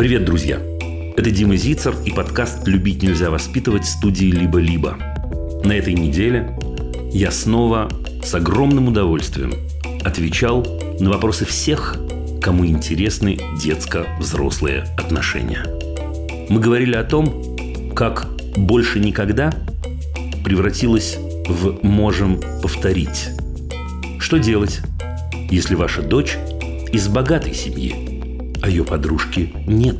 Привет, друзья! Это Дима Зицер и подкаст «Любить нельзя воспитывать» студии «Либо-либо». На этой неделе я снова с огромным удовольствием отвечал на вопросы всех, кому интересны детско-взрослые отношения. Мы говорили о том, как «больше никогда» превратилось в «можем повторить». Что делать, если ваша дочь из богатой семьи, а ее подружки нет?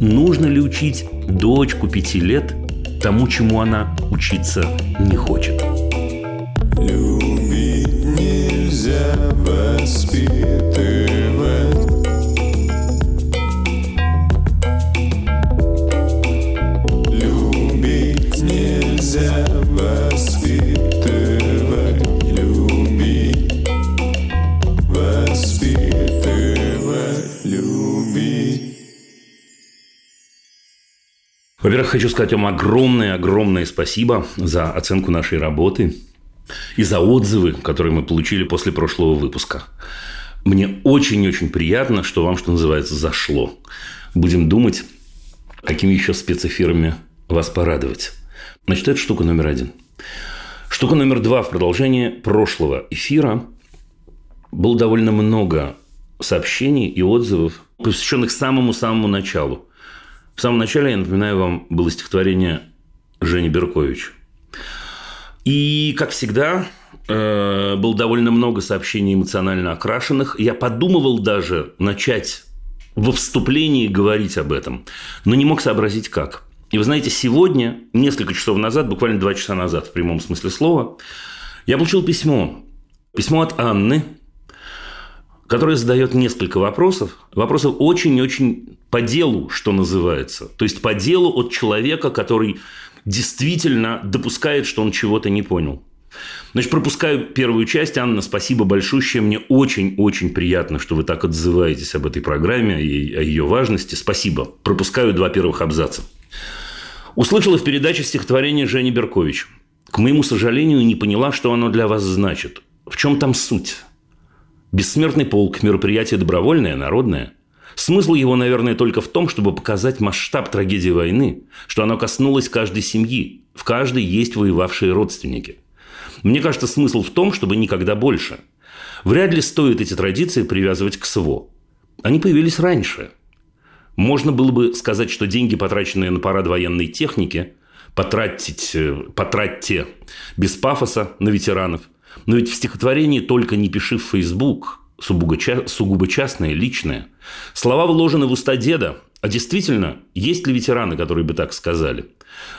Нужно ли учить дочку 5 лет тому, чему она учиться не хочет? Любить нельзя воспитывать. Любить нельзя воспитывать. Любить, воспитывать, любить. Во-первых, хочу сказать вам огромное спасибо за оценку нашей работы и за отзывы, которые мы получили после прошлого выпуска. Мне очень-очень приятно, что вам, что называется, зашло. Будем думать, какими еще спецэфирами вас порадовать. Значит, это штука номер 1. Штука номер 2. В продолжении прошлого эфира было довольно много сообщений и отзывов, посвященных самому-самому началу. В самом начале, я напоминаю вам, было стихотворение Жени Беркович. И, как всегда, было довольно много сообщений эмоционально окрашенных. Я подумывал даже начать во вступлении говорить об этом, но не мог сообразить, как. И вы знаете, сегодня, несколько часов назад, буквально 2 часа назад, в прямом смысле слова, я получил письмо. Письмо от Анны, которая задает несколько вопросов. Вопросов очень-очень по делу, что называется. То есть, по делу от человека, который действительно допускает, что он чего-то не понял. Значит, пропускаю первую часть. Анна, спасибо большущее. Мне очень-очень приятно, что вы так отзываетесь об этой программе и о ее важности. Спасибо. Пропускаю 2 первых абзаца. Услышала в передаче стихотворение Жени Беркович. К моему сожалению, не поняла, что оно для вас значит. В чем там суть? Бессмертный полк – мероприятие добровольное, народное. Смысл его, наверное, только в том, чтобы показать масштаб трагедии войны, что она коснулась каждой семьи, в каждой есть воевавшие родственники. Мне кажется, смысл в том, чтобы никогда больше. Вряд ли стоит эти традиции привязывать к СВО. Они появились раньше. Можно было бы сказать, что деньги, потраченные на парад военной техники, потратьте без пафоса на ветеранов. Но ведь в стихотворении «Только не пиши в Facebook» сугубо частное, личное. Слова вложены в уста деда. А действительно, есть ли ветераны, которые бы так сказали?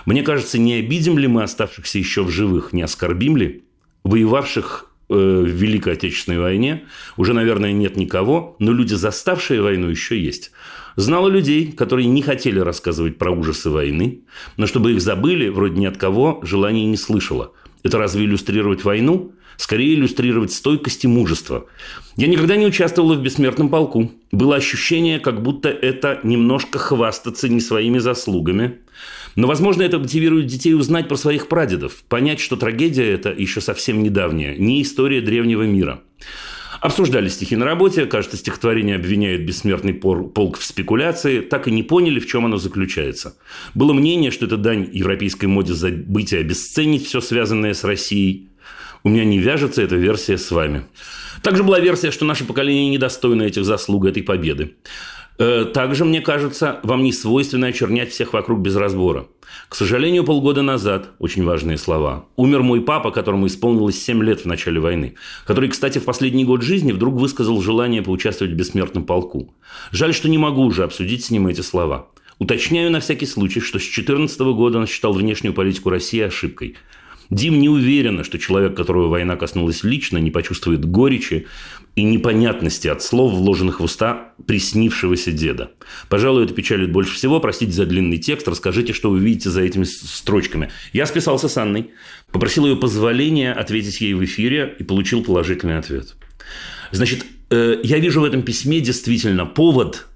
Мне кажется, не обидим ли мы оставшихся еще в живых, не оскорбим ли? Воевавших в Великой Отечественной войне уже, наверное, нет никого, но люди, заставшие войну, еще есть. Знала людей, которые не хотели рассказывать про ужасы войны, но чтобы их забыли, вроде ни от кого желания не слышала. Это разве иллюстрировать войну? Скорее иллюстрировать стойкость и мужество. Я никогда не участвовала в бессмертном полку. Было ощущение, как будто это немножко хвастаться не своими заслугами. Но, возможно, это мотивирует детей узнать про своих прадедов. Понять, что трагедия эта еще совсем недавняя. Не история древнего мира. Обсуждали стихи на работе. Кажется, стихотворение обвиняет бессмертный полк в спекуляции. Так и не поняли, в чем оно заключается. Было мнение, что это дань европейской моде забыть и обесценить все связанное с Россией. У меня не вяжется эта версия с вами. Также была версия, что наше поколение недостойно этих заслуг, этой победы. Также, мне кажется, вам не свойственно очернять всех вокруг без разбора. К сожалению, полгода назад, очень важные слова, умер мой папа, которому исполнилось 7 лет в начале войны, который, кстати, в последний год жизни вдруг высказал желание поучаствовать в бессмертном полку. Жаль, что не могу уже обсудить с ним эти слова. Уточняю на всякий случай, что с 2014 года он считал внешнюю политику России ошибкой. Дим не уверена, что человек, которого война коснулась лично, не почувствует горечи и непонятности от слов, вложенных в уста приснившегося деда. Пожалуй, это печалит больше всего. Простите за длинный текст. Расскажите, что вы видите за этими строчками. Я списался с Анной, попросил ее позволения ответить ей в эфире и получил положительный ответ. Значит, я вижу в этом письме действительно повод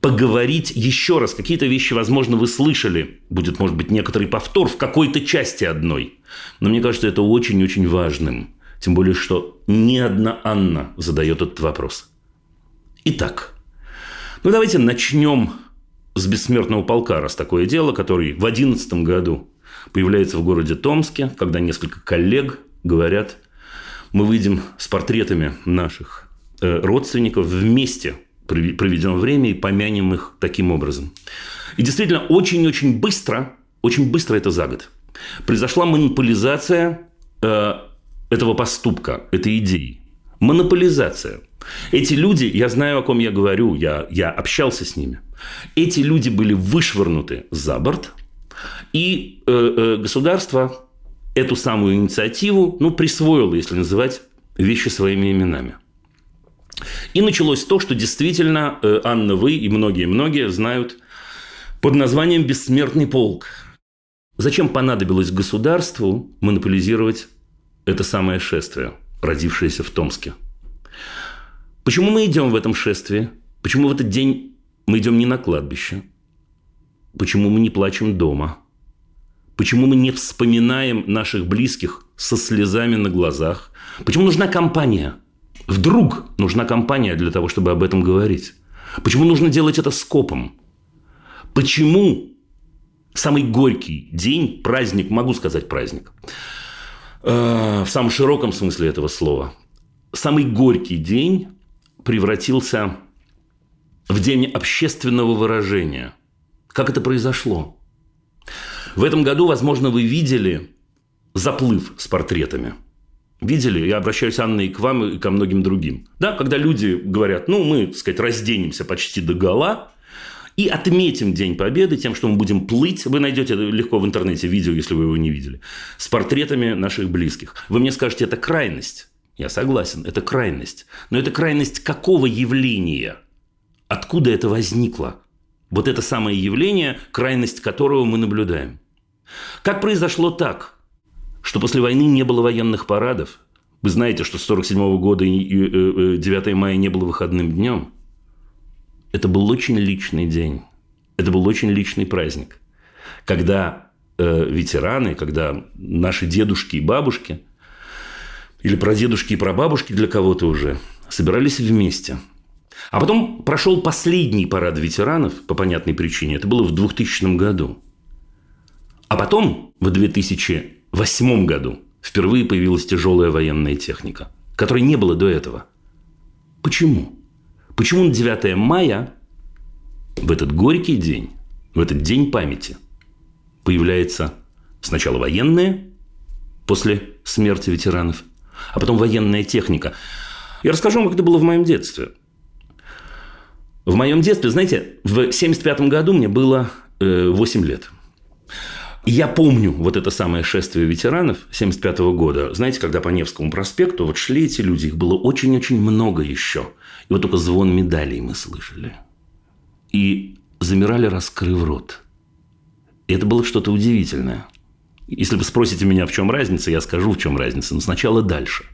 поговорить еще раз. Какие-то вещи, возможно, вы слышали. Будет, может быть, некоторый повтор в какой-то части одной. Но мне кажется, это очень-очень важным. Тем более, что ни одна Анна задает этот вопрос. Итак, Ну, давайте начнем с «Бессмертного полка», раз такое дело, который в 2011 году появляется в городе Томске, когда несколько коллег говорят, мы выйдем с портретами наших родственников, вместе проведем время и помянем их таким образом. И действительно, очень быстро это за год, произошла монополизация этого поступка, этой идеи. Монополизация. Эти люди, я знаю, о ком я говорю, я общался с ними. Эти люди были вышвырнуты за борт, и государство эту самую инициативу, присвоило, если называть вещи своими именами. И началось то, что действительно, Анна, вы и многие-многие знают под названием «Бессмертный полк». Зачем понадобилось государству монополизировать это самое шествие, родившееся в Томске? Почему мы идем в этом шествии? Почему в этот день мы идем не на кладбище? Почему мы не плачем дома? Почему мы не вспоминаем наших близких со слезами на глазах? Почему нужна компания? Вдруг нужна компания для того, чтобы об этом говорить? Почему нужно делать это скопом? Почему самый горький день, праздник, могу сказать праздник, в самом широком смысле этого слова, самый горький день превратился в день общественного выражения? Как это произошло? В этом году, возможно, вы видели заплыв с портретами. Видели? Я обращаюсь, Анна, и к вам, и ко многим другим. Да, когда люди говорят, мы, так сказать, разденемся почти догола и отметим День Победы тем, что мы будем плыть. Вы найдете легко в интернете видео, если вы его не видели, с портретами наших близких. Вы мне скажете, это крайность. Я согласен, это крайность. Но это крайность какого явления? Откуда это возникло? Вот это самое явление, крайность которого мы наблюдаем. Как произошло так, что после войны не было военных парадов? Вы знаете, что с 1947 года 9 мая не было выходным днем. Это был очень личный день. Это был очень личный праздник. Когда ветераны, когда наши дедушки и бабушки, или прадедушки и прабабушки для кого-то уже, собирались вместе. А потом прошел последний парад ветеранов, по понятной причине. Это было в 2000 году. А потом, в 2008 году, впервые появилась тяжелая военная техника, которой не было до этого. Почему? Почему на 9 мая, в этот горький день, в этот день памяти, появляется сначала военная, после смерти ветеранов, а потом военная техника? Я расскажу вам, как это было в моем детстве. В моем детстве, знаете, в 1975 году мне было 8 лет. Я помню вот это самое шествие ветеранов 1975 года. Знаете, когда по Невскому проспекту вот шли эти люди, их было очень-очень много еще. И вот только звон медалей мы слышали. И замирали, раскрыв рот. И это было что-то удивительное. Если вы спросите меня, в чем разница, я скажу, в чем разница. Но сначала дальше.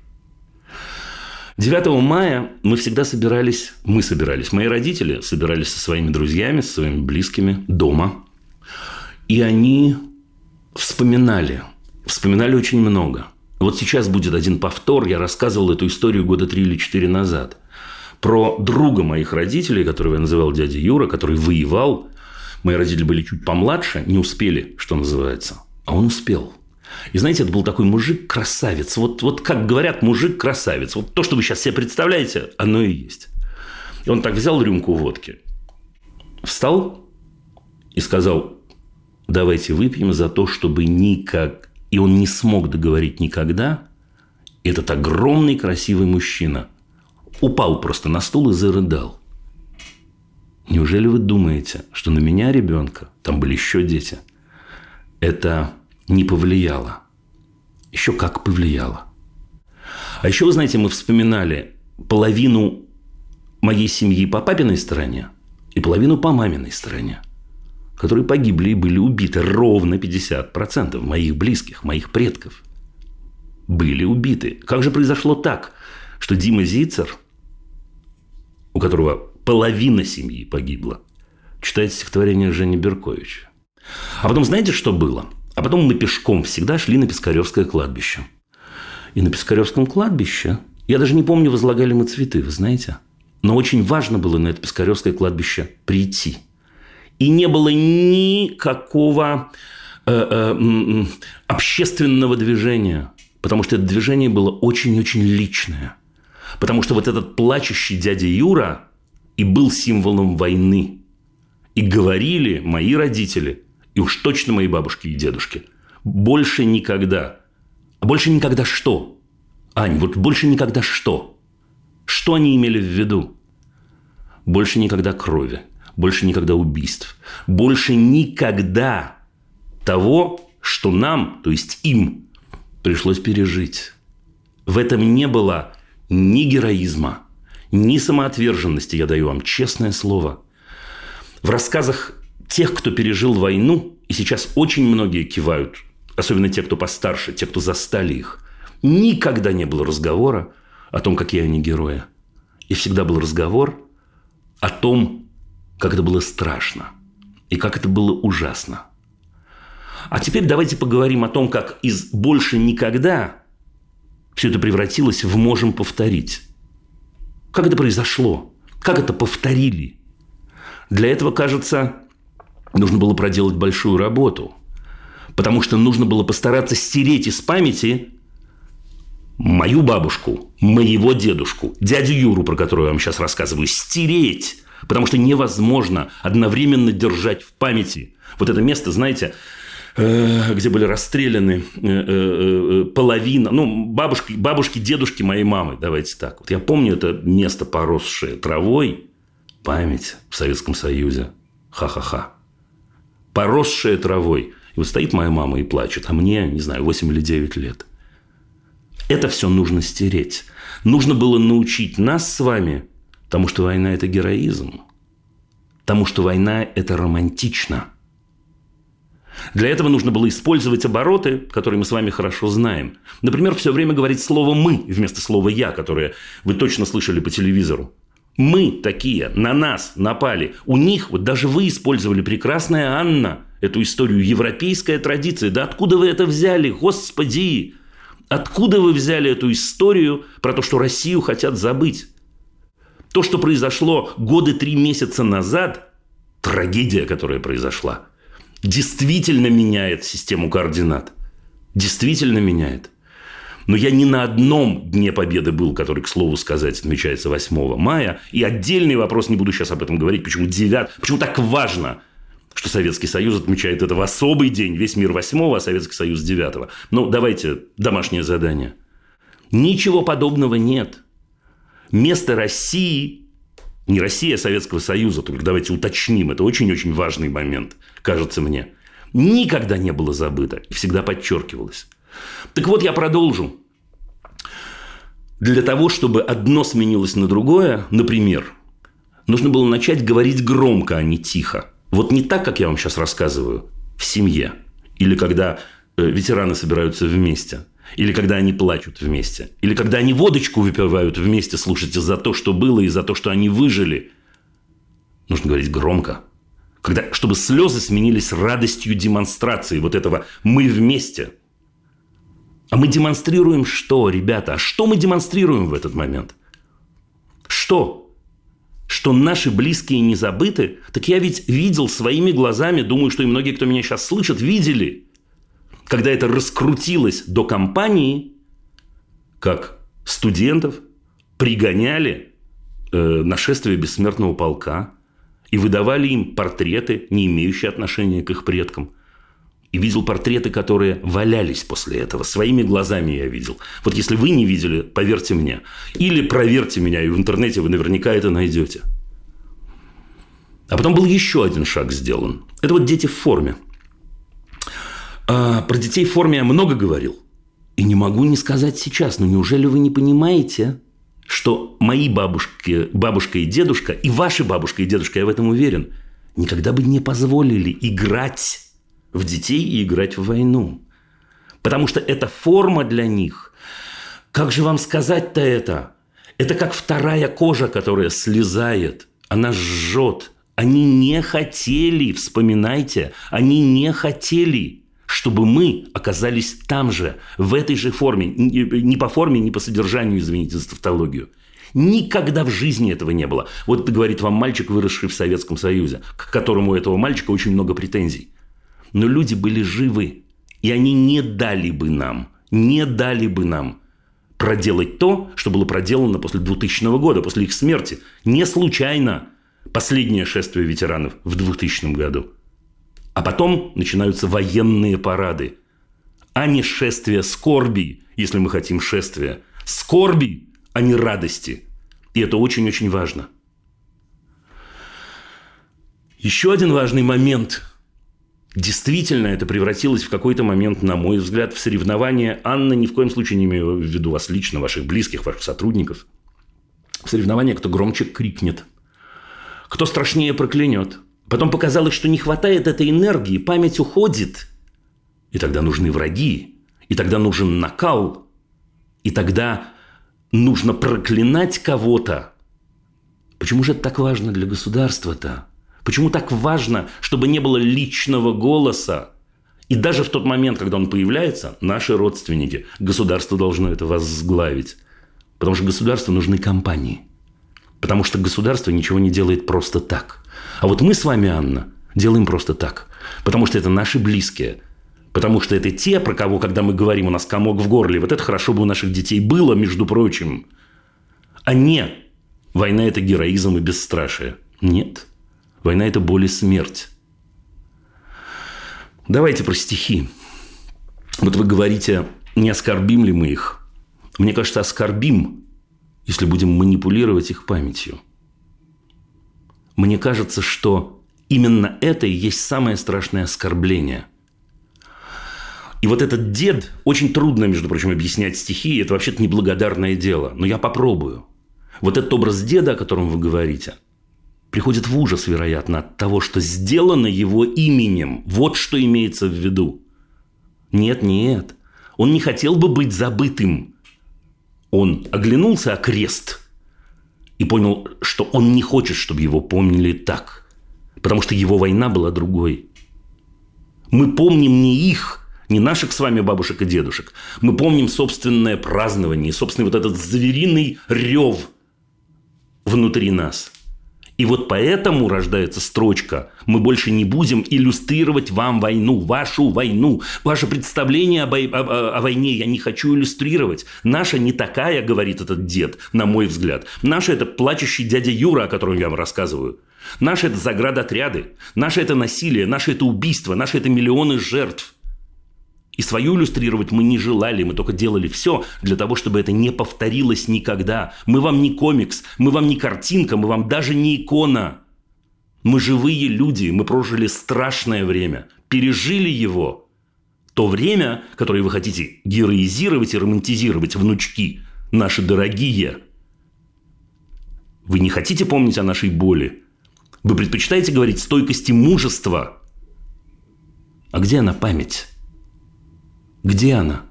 9 мая мы всегда собирались, мои родители собирались со своими друзьями, со своими близкими дома. И они вспоминали очень много. Вот сейчас будет один повтор. Я рассказывал эту историю года 3 или 4 назад. Про друга моих родителей, которого я называл дядя Юра, который воевал. Мои родители были чуть помладше, не успели, что называется. А он успел. И знаете, это был такой мужик-красавец. Вот как говорят, мужик-красавец. Вот то, что вы сейчас себе представляете, оно и есть. И он так взял рюмку водки, встал и сказал: давайте выпьем за то, чтобы никак... И он не смог договорить никогда. Этот огромный красивый мужчина упал просто на стул и зарыдал. Неужели вы думаете, что на меня, ребенка, там были еще дети, это не повлияло? Еще как повлияло. А еще, вы знаете, мы вспоминали половину моей семьи по папиной стороне и половину по маминой стороне, которые погибли и были убиты. Ровно 50% моих близких, моих предков были убиты. Как же произошло так, что Дима Зицер, у которого половина семьи погибла, читает стихотворение Жени Беркович? А потом знаете, что было? А потом мы пешком всегда шли на Пискаревское кладбище. И на Пискаревском кладбище, я даже не помню, возлагали мы цветы, вы знаете? Но очень важно было на это Пискаревское кладбище прийти. И не было никакого общественного движения. Потому что это движение было очень-очень личное. Потому что вот этот плачущий дядя Юра и был символом войны. И говорили мои родители, и уж точно мои бабушки и дедушки, больше никогда. А больше никогда что? Ань, вот больше никогда что? Что они имели в виду? Больше никогда крови. Больше никогда убийств. Больше никогда того, что нам, то есть им, пришлось пережить. В этом не было ни героизма, ни самоотверженности, я даю вам честное слово. В рассказах тех, кто пережил войну, и сейчас очень многие кивают, особенно те, кто постарше, те, кто застали их, никогда не было разговора о том, какие они герои. И всегда был разговор о том, как это было страшно и как это было ужасно. А теперь давайте поговорим о том, как из «больше никогда» все это превратилось в «можем повторить». Как это произошло? Как это повторили? Для этого, кажется, нужно было проделать большую работу. Потому что нужно было постараться стереть из памяти мою бабушку, моего дедушку, дядю Юру, про которого я вам сейчас рассказываю. Стереть! Потому что невозможно одновременно держать в памяти вот это место, знаете, где были расстреляны половина, ну, бабушки, дедушки моей мамы, давайте так. Вот я помню это место, поросшее травой, память в Советском Союзе, ха-ха-ха, поросшее травой. И вот стоит моя мама и плачет, а мне, не знаю, 8 или 9 лет. Это все нужно стереть. Нужно было научить нас с вами тому, что война – это героизм, тому, что война – это романтично. Для этого нужно было использовать обороты, которые мы с вами хорошо знаем. Например, все время говорить слово «мы» вместо слова «я», которое вы точно слышали по телевизору. «Мы такие, на нас напали». У них, вот даже вы использовали, прекрасная Анна, эту историю, европейская традиция. Да откуда вы это взяли, господи? Откуда вы взяли эту историю про то, что Россию хотят забыть? То, что произошло года 3 месяца назад, трагедия, которая произошла, действительно меняет систему координат. Действительно меняет. Но я не на одном Дне Победы был, который, к слову сказать, отмечается 8 мая. И отдельный вопрос, не буду сейчас об этом говорить, почему 9, почему так важно, что Советский Союз отмечает это в особый день. Весь мир 8, а Советский Союз 9. Ну, давайте домашнее задание. Ничего подобного нет. Место России... Не Россия, а Советского Союза, только давайте уточним. Это очень-очень важный момент, кажется мне. Никогда не было забыто и всегда подчеркивалось. Так вот, я продолжу. Для того, чтобы одно сменилось на другое, например, нужно было начать говорить громко, а не тихо. Вот не так, как я вам сейчас рассказываю, в семье. Или когда ветераны собираются вместе. Или когда они плачут вместе. Или когда они водочку выпивают вместе, слушайте, за то, что было и за то, что они выжили. Нужно говорить громко. Чтобы слезы сменились радостью демонстрации вот этого «мы вместе». А мы демонстрируем что, ребята? А что мы демонстрируем в этот момент? Что? Что наши близкие не забыты? Так я ведь видел своими глазами, думаю, что и многие, кто меня сейчас слышит, видели. Когда это раскрутилось до кампании, как студентов пригоняли нашествие Бессмертного полка и выдавали им портреты, не имеющие отношения к их предкам. И видел портреты, которые валялись после этого. Своими глазами я видел. Вот если вы не видели, поверьте мне. Или проверьте меня, и в интернете вы наверняка это найдете. А потом был еще один шаг сделан. Это вот дети в форме. Про детей в форме я много говорил. И не могу не сказать сейчас. Но неужели вы не понимаете, что мои бабушка и дедушка, и ваши бабушка и дедушка, я в этом уверен, никогда бы не позволили играть в детей и играть в войну. Потому что эта форма для них, как же вам сказать-то это? Это как вторая кожа, которая слезает, она жжет. Они не хотели, вспоминайте, они не хотели, чтобы мы оказались там же, в этой же форме, ни по форме, ни по содержанию, извините за тавтологию. Никогда в жизни этого не было. Вот говорит вам мальчик, выросший в Советском Союзе, к которому у этого мальчика очень много претензий. Но люди были живы, и они не дали бы нам проделать то, что было проделано после 2000 года, после их смерти. Не случайно последнее шествие ветеранов в 2000 году. А потом начинаются военные парады, а не шествие скорби, если мы хотим шествия. Скорби, а не радости. И это очень-очень важно. Еще один важный момент. Действительно, это превратилось в какой-то момент, на мой взгляд, в соревнование. Анна, ни в коем случае не имею в виду вас лично, ваших близких, ваших сотрудников. В соревнование, кто громче крикнет, кто страшнее проклянет. Потом показалось, что не хватает этой энергии, память уходит. И тогда нужны враги, и тогда нужен накал, и тогда нужно проклинать кого-то. Почему же это так важно для государства-то? Почему так важно, чтобы не было личного голоса? И даже в тот момент, когда он появляется, наши родственники, государство должно это возглавить. Потому что государству нужны компании. Потому что государство ничего не делает просто так. А вот мы с вами, Анна, делаем просто так. Потому что это наши близкие. Потому что это те, про кого, когда мы говорим, у нас комок в горле. Вот это хорошо бы у наших детей было, между прочим. А не война – это героизм и бесстрашие. Нет. Война – это боль и смерть. Давайте про стихи. Вот вы говорите, не оскорбим ли мы их? Мне кажется, оскорбим, если будем манипулировать их памятью. Мне кажется, что именно это и есть самое страшное оскорбление. И вот этот дед, очень трудно, между прочим, объяснять стихи, это вообще-то неблагодарное дело, но я попробую. Вот этот образ деда, о котором вы говорите, приходит в ужас, вероятно, от того, что сделано его именем. Вот что имеется в виду. Нет. Он не хотел бы быть забытым. Он оглянулся окрест и понял, что он не хочет, чтобы его помнили так. Потому что его война была другой. Мы помним не их, не наших с вами бабушек и дедушек. Мы помним собственное празднование, собственный вот этот звериный рев внутри нас. И вот поэтому рождается строчка: мы больше не будем иллюстрировать вам войну, вашу войну. Ваше представление о войне я не хочу иллюстрировать. Наша не такая, говорит этот дед, на мой взгляд. Наша – это плачущий дядя Юра, о котором я вам рассказываю. Наша – это заградотряды. Наша – это насилие. Наша – это убийство. Наша – это миллионы жертв. И свою иллюстрировать мы не желали, мы только делали все для того, чтобы это не повторилось никогда. Мы вам не комикс, мы вам не картинка, мы вам даже не икона. Мы живые люди, мы прожили страшное время, пережили его. То время, которое вы хотите героизировать и романтизировать, внучки, наши дорогие. Вы не хотите помнить о нашей боли? Вы предпочитаете говорить стойкости мужества? А где она, память? Где она?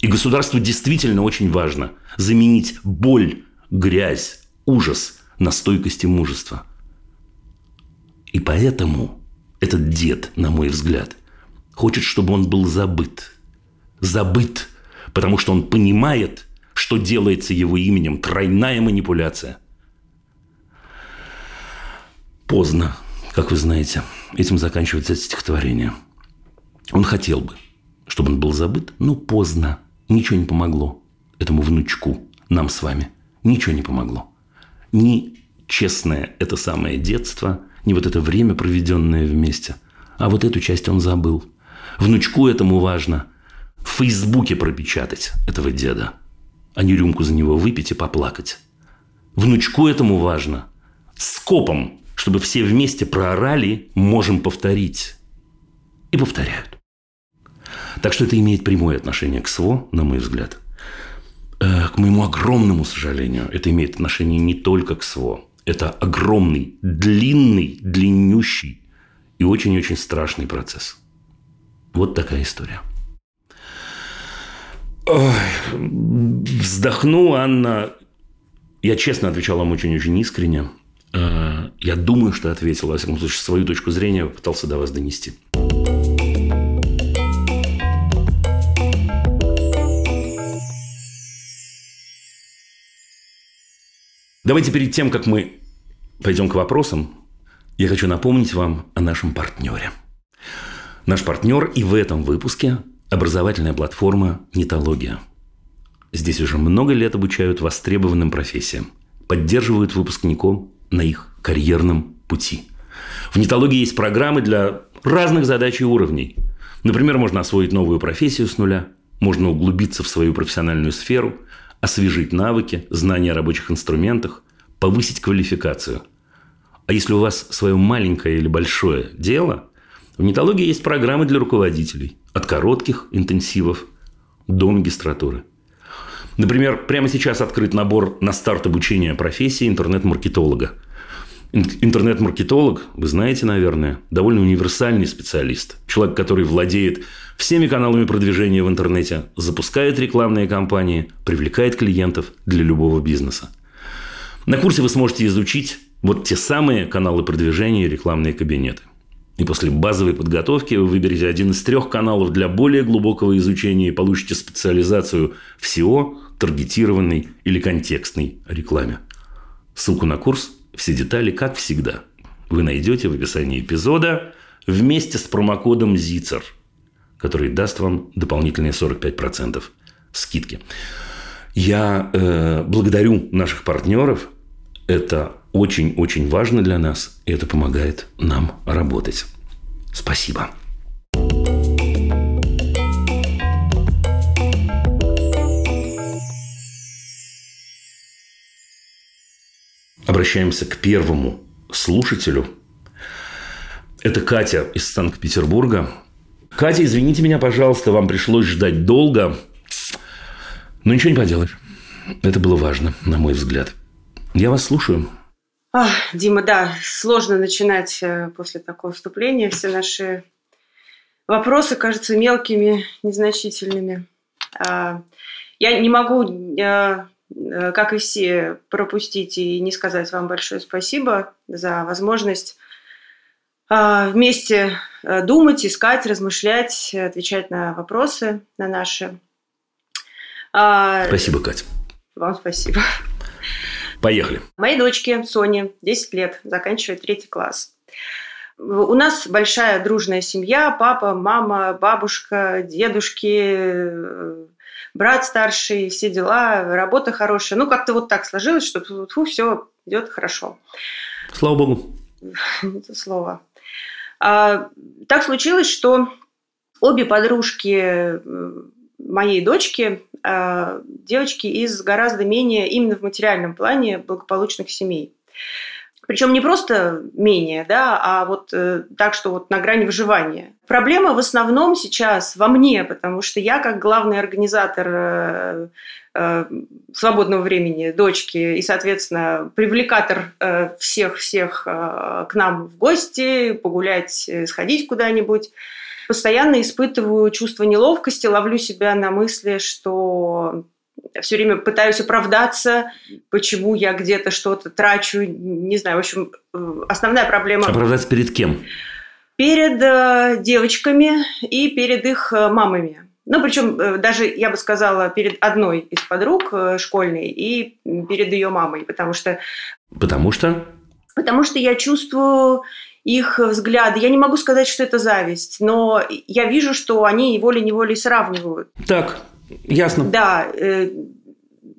И государству действительно очень важно заменить боль, грязь, ужас на стойкость и мужество. И поэтому этот дед, на мой взгляд, хочет, чтобы он был забыт. Забыт, потому что он понимает, что делается его именем. Тройная манипуляция. Поздно, как вы знаете, этим заканчивается это стихотворение. Он хотел бы, чтобы он был забыт, но поздно. Ничего не помогло этому внучку, нам с вами. Ничего не помогло. Ни честное это самое детство, ни вот это время, проведенное вместе. А вот эту часть он забыл. Внучку этому важно в Фейсбуке пропечатать этого деда, а не рюмку за него выпить и поплакать. Внучку этому важно скопом, чтобы все вместе проорали «можем повторить». И повторяют. Так что это имеет прямое отношение к СВО, на мой взгляд. К моему огромному сожалению, это имеет отношение не только к СВО. Это огромный, длинный, длиннющий и очень-очень страшный процесс. Вот такая история. Ой, вздохну, Анна. Я честно отвечал вам очень-очень искренне. Я думаю, что ответил. Во всяком случае, свою точку зрения пытался до вас донести. Давайте перед тем, как мы пойдем к вопросам, я хочу напомнить вам о нашем партнере. Наш партнер и в этом выпуске – образовательная платформа «Нетология». Здесь уже много лет обучают востребованным профессиям, поддерживают выпускников на их карьерном пути. В «Нетологии» есть программы для разных задач и уровней. Например, можно освоить новую профессию с нуля, можно углубиться в свою профессиональную сферу, освежить навыки, знания о рабочих инструментах, повысить квалификацию. А если у вас свое маленькое или большое дело, в «Нетологии» есть программы для руководителей, от коротких интенсивов до магистратуры. Например, прямо сейчас открыт набор на старт обучения профессии интернет-маркетолога. Интернет-маркетолог, вы знаете, наверное, довольно универсальный специалист. Человек, который владеет всеми каналами продвижения в интернете, запускает рекламные кампании, привлекает клиентов для любого бизнеса. На курсе вы сможете изучить вот те самые каналы продвижения и рекламные кабинеты. И после базовой подготовки вы выберете один из 3 каналов для более глубокого изучения и получите специализацию в SEO, таргетированной или контекстной рекламе. Ссылку на курс, все детали, как всегда, вы найдете в описании эпизода вместе с промокодом «Зицер», который даст вам дополнительные 45% скидки. Я благодарю наших партнеров. Это очень-очень важно для нас. И это помогает нам работать. Спасибо. Обращаемся к первому слушателю. Это Катя из Санкт-Петербурга. Катя, извините меня, пожалуйста, вам пришлось ждать долго. Но ничего не поделаешь. Это было важно, на мой взгляд. Я вас слушаю. Дима, да, сложно начинать после такого вступления. Все наши вопросы кажутся мелкими, незначительными. Я не могу, как и все, пропустить и не сказать вам большое спасибо за возможность вместе думать, искать, размышлять, отвечать на вопросы, на наши. Спасибо, Катя. Вам спасибо. Поехали. Моей дочке Соне 10 лет, заканчивает 3 класс. У нас большая дружная семья: папа, мама, бабушка, дедушки, брат старший, все дела, работа хорошая. Ну, как-то вот так сложилось, что все идет хорошо. Слава богу. Это слово. Так случилось, что обе подружки моей дочки, девочки из гораздо менее, именно в материальном плане, благополучных семей. Причем не просто менее, да, а вот так, что вот на грани выживания. Проблема в основном сейчас во мне, потому что я, как главный организатор свободного времени дочки и, соответственно, привлекатор всех-всех к нам в гости, погулять, сходить куда-нибудь, постоянно испытываю чувство неловкости, ловлю себя на мысли, что все время пытаюсь оправдаться, почему я где-то что-то трачу, не знаю, в общем, основная проблема... Оправдаться перед кем? Перед девочками и перед их мамами. Ну, причем даже, я бы сказала, перед одной из подруг школьной и перед ее мамой, потому что... Потому что? Потому что я чувствую... их взгляды. Я не могу сказать, что это зависть, но я вижу, что они волей-неволей сравнивают. Так, ясно. Да.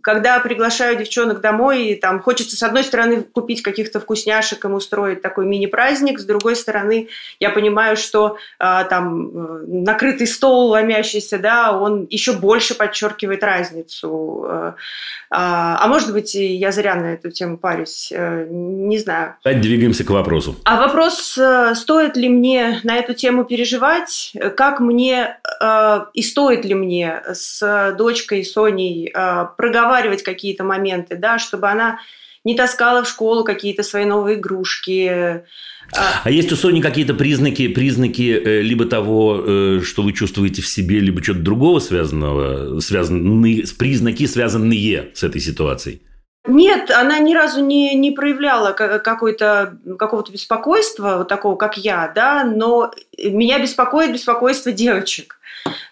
Когда приглашаю девчонок домой, там хочется, с одной стороны, купить каких-то вкусняшек, им устроить такой мини-праздник, с другой стороны, я понимаю, что там накрытый стол ломящийся, да, он еще больше подчеркивает разницу. А может быть, я зря на эту тему парюсь, не знаю. Давайте двигаемся к вопросу. А вопрос, стоит ли мне на эту тему переживать, как мне и стоит ли мне с дочкой Соней проговаривать какие-то моменты, да, чтобы она не таскала в школу какие-то свои новые игрушки. А есть у Сони какие-то признаки либо того, что вы чувствуете в себе, либо чего-то другого связанного, признаки, связанные с этой ситуацией? Нет, она ни разу не проявляла какого-то беспокойства, вот такого, как я, да, но меня беспокоит беспокойство девочек.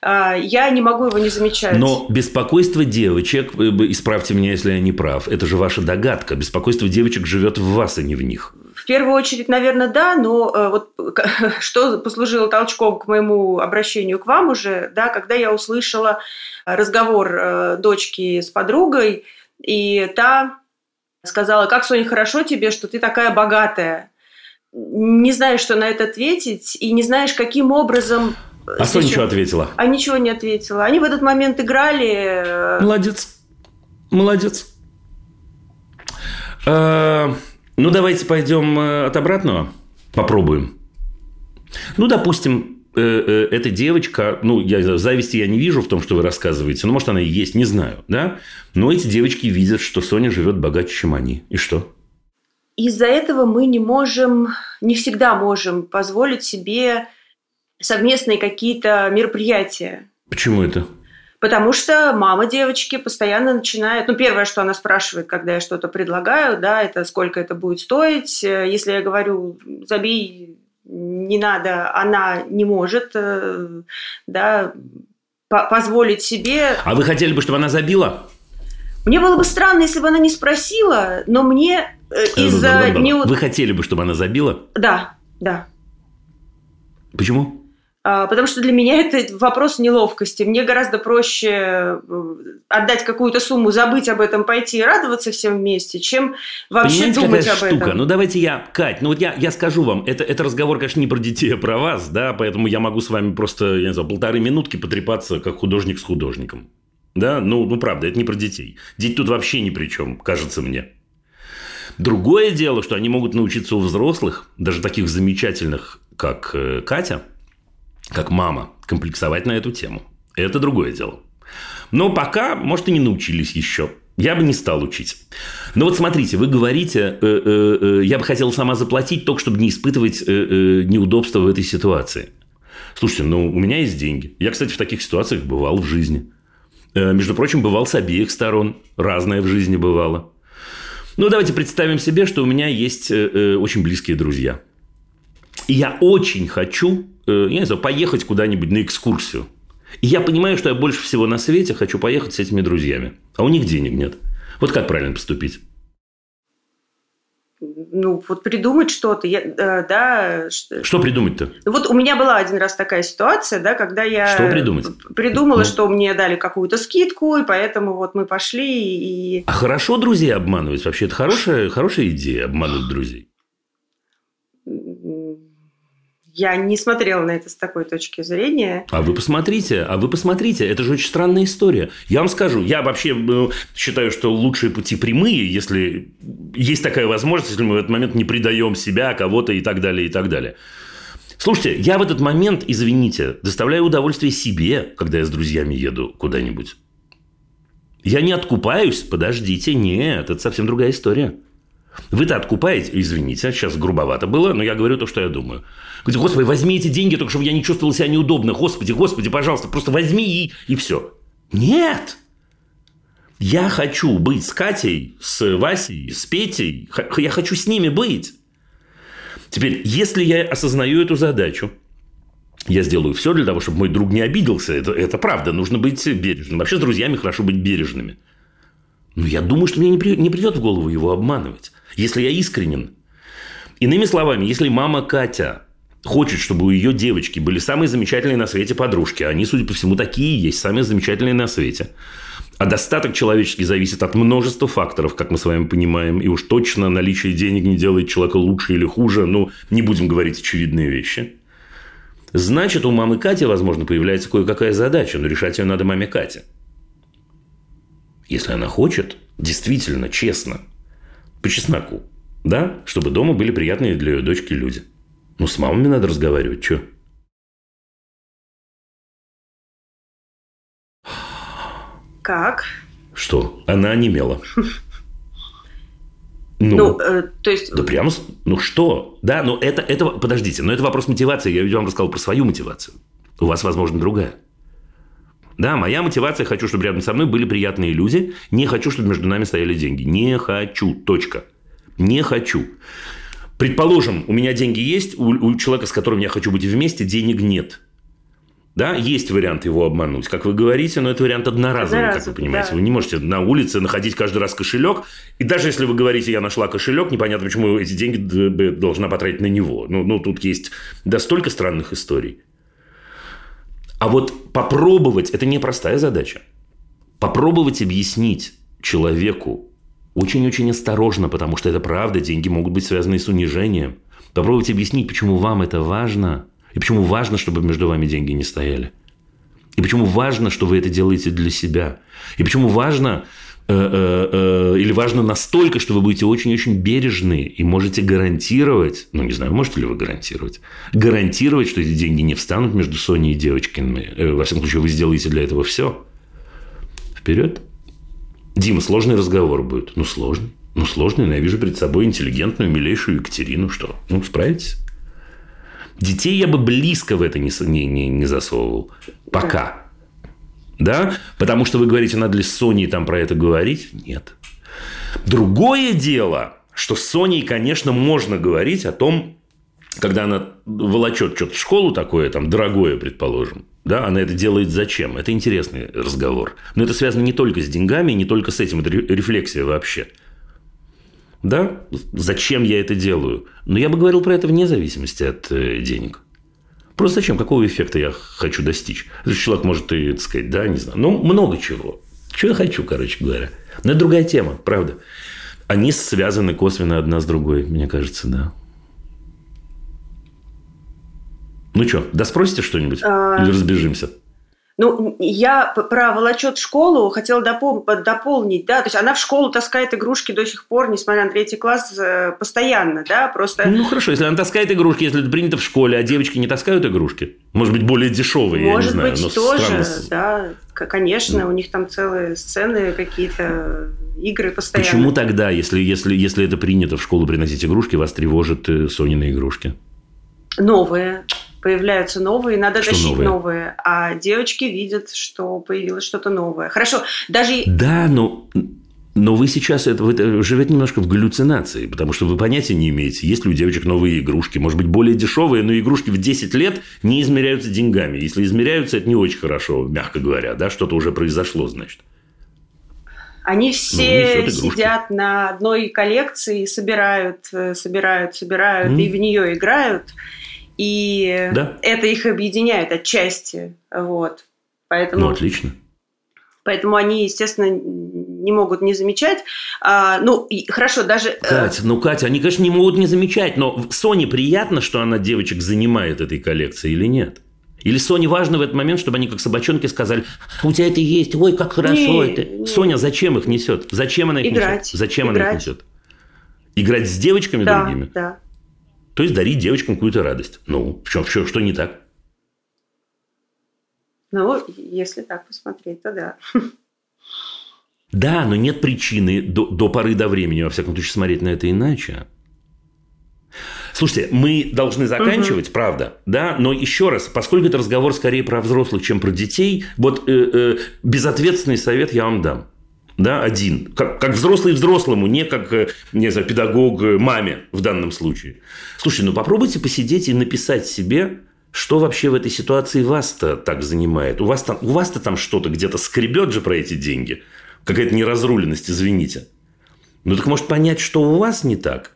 Я не могу его не замечать. Но беспокойство девочек, исправьте меня, если я не прав, это же ваша догадка. Беспокойство девочек живет в вас, а не в них. В первую очередь, наверное, да, но вот что послужило толчком к моему обращению к вам уже, да, когда я услышала разговор дочки с подругой, и та сказала: «Как, Соня, хорошо тебе, что ты такая богатая». Не знаешь, что на это ответить, и не знаешь, каким образом... А Соня что ответила? А ничего не ответила. Они в этот момент играли... Молодец. Ну, давайте пойдем от обратного. Попробуем. Ну, допустим, эта девочка... Ну, зависти я не вижу в том, что вы рассказываете. Ну, может, она и есть, не знаю. Да? Но эти девочки видят, что Соня живет богаче, чем они. И что? Из-за этого мы не всегда можем позволить себе... совместные какие-то мероприятия. Почему это? Потому что мама девочки постоянно начинает... Ну, первое, что она спрашивает, когда я что-то предлагаю, да, это сколько это будет стоить. Если я говорю, забей, не надо, она не может, да, позволить себе... А вы хотели бы, чтобы она забила? Мне было бы странно, если бы она не спросила, но мне из-за... Вы хотели бы, чтобы она забила? Да, да. Почему? Потому что для меня это вопрос неловкости. Мне гораздо проще отдать какую-то сумму, забыть об этом, пойти и радоваться всем вместе, чем вообще думать об этом. Штука. Ну, давайте я, Кать, ну вот я скажу вам, это разговор, конечно, не про детей, а про вас, да, поэтому я могу с вами просто, я не знаю, полторы минутки потрепаться, как художник с художником. Да, ну правда, это не про детей. Дети тут вообще ни при чем, кажется мне. Другое дело, что они могут научиться у взрослых, даже таких замечательных, как Катя, как мама, комплексовать на эту тему. Это другое дело. Но пока, может, и не научились еще. Я бы не стал учить. Но вот смотрите, вы говорите, я бы хотела сама заплатить, только чтобы не испытывать неудобства в этой ситуации. Слушайте, у меня есть деньги. Я, кстати, в таких ситуациях бывал в жизни. Между прочим, бывал с обеих сторон. Разное в жизни бывало. Ну, давайте представим себе, что у меня есть очень близкие друзья. И я очень хочу, я не знаю, поехать куда-нибудь на экскурсию. И я понимаю, что я больше всего на свете хочу поехать с этими друзьями. А у них денег нет. Вот как правильно поступить? Ну, вот придумать что-то. Да. Что придумать-то? Вот у меня была один раз такая ситуация, да, когда я придумала, что мне дали какую-то скидку, и поэтому вот мы пошли. А хорошо друзей обманывать? Вообще, это хорошая идея обманывать друзей. Я не смотрела на это с такой точки зрения. А вы посмотрите. Это же очень странная история. Я вам скажу, я вообще считаю, что лучшие пути прямые, если есть такая возможность, если мы в этот момент не предаем себя, кого-то и так далее, и так далее. Слушайте, я в этот момент, извините, доставляю удовольствие себе, когда я с друзьями еду куда-нибудь. Я не откупаюсь, подождите, нет, это совсем другая история. Вы-то откупаете, извините, сейчас грубовато было, но я говорю то, что я думаю. Говорите, Господи, возьми эти деньги, только чтобы я не чувствовал себя неудобно. Господи, пожалуйста, просто возьми и все. Нет! Я хочу быть с Катей, с Васей, с Петей. Я хочу с ними быть. Теперь, если я осознаю эту задачу, я сделаю все для того, чтобы мой друг не обиделся. Это правда, нужно быть бережным. Вообще с друзьями хорошо быть бережными. Но я думаю, что мне не придет в голову его обманывать, если я искренен. Иными словами, если мама Катя хочет, чтобы у ее девочки были самые замечательные на свете подружки, они, судя по всему, такие и есть, самые замечательные на свете, а достаток человеческий зависит от множества факторов, как мы с вами понимаем, и уж точно наличие денег не делает человека лучше или хуже, не будем говорить очевидные вещи, значит, у мамы Кати, возможно, появляется кое-какая задача, но решать ее надо маме Кате. Если она хочет, действительно, честно, по чесноку, да, чтобы дома были приятные для ее дочки люди. С мамами надо разговаривать, что? Как? Что? Она онемела. То есть... Да прям, что? Да, это... Подождите, это вопрос мотивации. Я ведь вам рассказал про свою мотивацию. У вас, возможно, другая. Да, моя мотивация, хочу, чтобы рядом со мной были приятные люди. Не хочу, чтобы между нами стояли деньги. Не хочу. Точка. Не хочу. Предположим, у меня деньги есть, у человека, с которым я хочу быть вместе, денег нет. Да, есть вариант его обмануть, как вы говорите, но это вариант одноразовый, как вы понимаете. Да. Вы не можете на улице находить каждый раз кошелек. И даже если вы говорите, я нашла кошелек, непонятно, почему эти деньги должна потратить на него. Ну тут есть столько странных историй. А вот попробовать – это непростая задача. Попробовать объяснить человеку очень-очень осторожно, потому что это правда, деньги могут быть связаны с унижением. Попробовать объяснить, почему вам это важно, и почему важно, чтобы между вами деньги не стояли. И почему важно, что вы это делаете для себя. И почему важно, или важно настолько, что вы будете очень-очень бережны и можете гарантировать, не знаю, можете ли вы гарантировать, что эти деньги не встанут между Соней и девочками. Во всяком случае, вы сделаете для этого все. Вперед. Дима, сложный разговор будет. Сложный. Сложный, но я вижу перед собой интеллигентную, милейшую Екатерину. Что? Справитесь. Детей я бы близко в это не засовывал. Пока. Да? Потому что вы говорите, надо ли с Соней там про это говорить? Нет. Другое дело, что с Соней, конечно, можно говорить о том, когда она волочет что-то в школу такое, там, дорогое, предположим. Да? Она это делает зачем? Это интересный разговор. Но это связано не только с деньгами, не только с этим. Это рефлексия вообще. Да? Зачем я это делаю? Но я бы говорил про это вне зависимости от денег. Просто зачем? Какого эффекта я хочу достичь? Человек может и, так сказать, да, не знаю. Много чего. Чего я хочу, короче говоря. Но это другая тема, правда. Они связаны косвенно одна с другой, мне кажется, да. Что, доспросите что-нибудь? Или разбежимся? Я про волочет в школу хотела дополнить, да, то есть она в школу таскает игрушки до сих пор, несмотря на 3 класс, постоянно, да, просто... Хорошо, если она таскает игрушки, если это принято в школе, а девочки не таскают игрушки, может быть, более дешевые, может я не быть, знаю. Может быть, тоже, странно... да, конечно, У них там целые сцены какие-то, игры постоянно. Почему тогда, если это принято в школу приносить игрушки, вас тревожат Сонины игрушки? Новые. Появляются новые, надо что тащить новые. А девочки видят, что появилось что-то новое. Хорошо, даже... Да, но вы сейчас вы живете немножко в галлюцинации, потому что вы понятия не имеете, есть ли у девочек новые игрушки. Может быть, более дешевые, но игрушки в 10 лет не измеряются деньгами. Если измеряются, это не очень хорошо, мягко говоря. Да? Что-то уже произошло, значит. Они все сидят на одной коллекции, собирают, и в нее играют. И это их объединяет отчасти. Вот. Поэтому, отлично. Поэтому они, естественно, не могут не замечать. Хорошо, даже... Катя, они, конечно, не могут не замечать. Но Соне приятно, что она девочек занимает этой коллекцией или нет? Или Соне важно в этот момент, чтобы они как собачонки сказали, у тебя это есть, ой, как хорошо это. Соня зачем их несет? Зачем она их несет? Играть с девочками другими? Да. То есть дарить девочкам какую-то радость. Что не так? Если так посмотреть, то да. Да, но нет причины до поры до времени, во всяком случае, смотреть на это иначе. Слушайте, мы должны заканчивать, правда, да? Но еще раз, поскольку это разговор скорее про взрослых, чем про детей, безответственный совет я вам дам. Да, один. Как взрослый взрослому, не как, педагог маме в данном случае. Слушай, попробуйте посидеть и написать себе, что вообще в этой ситуации вас-то так занимает. У вас-то там что-то где-то скребет же про эти деньги. Какая-то неразруленность, извините. Так может понять, что у вас не так?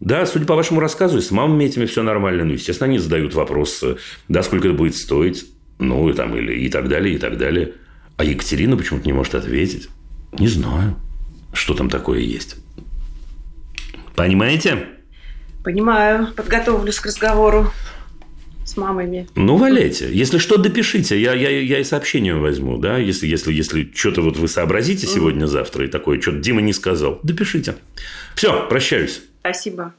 Да, судя по вашему рассказу, и с мамами этими все нормально. Естественно, они задают вопрос, да, сколько это будет стоить. И так далее. А Екатерина почему-то не может ответить. Не знаю, что там такое есть. Понимаете? Понимаю. Подготовлюсь к разговору с мамами. Валяйте. Если что, допишите. Я и сообщение возьму. Да? Если что-то вы сообразите сегодня-завтра и такое, что-то Дима не сказал, допишите. Все, прощаюсь. Спасибо.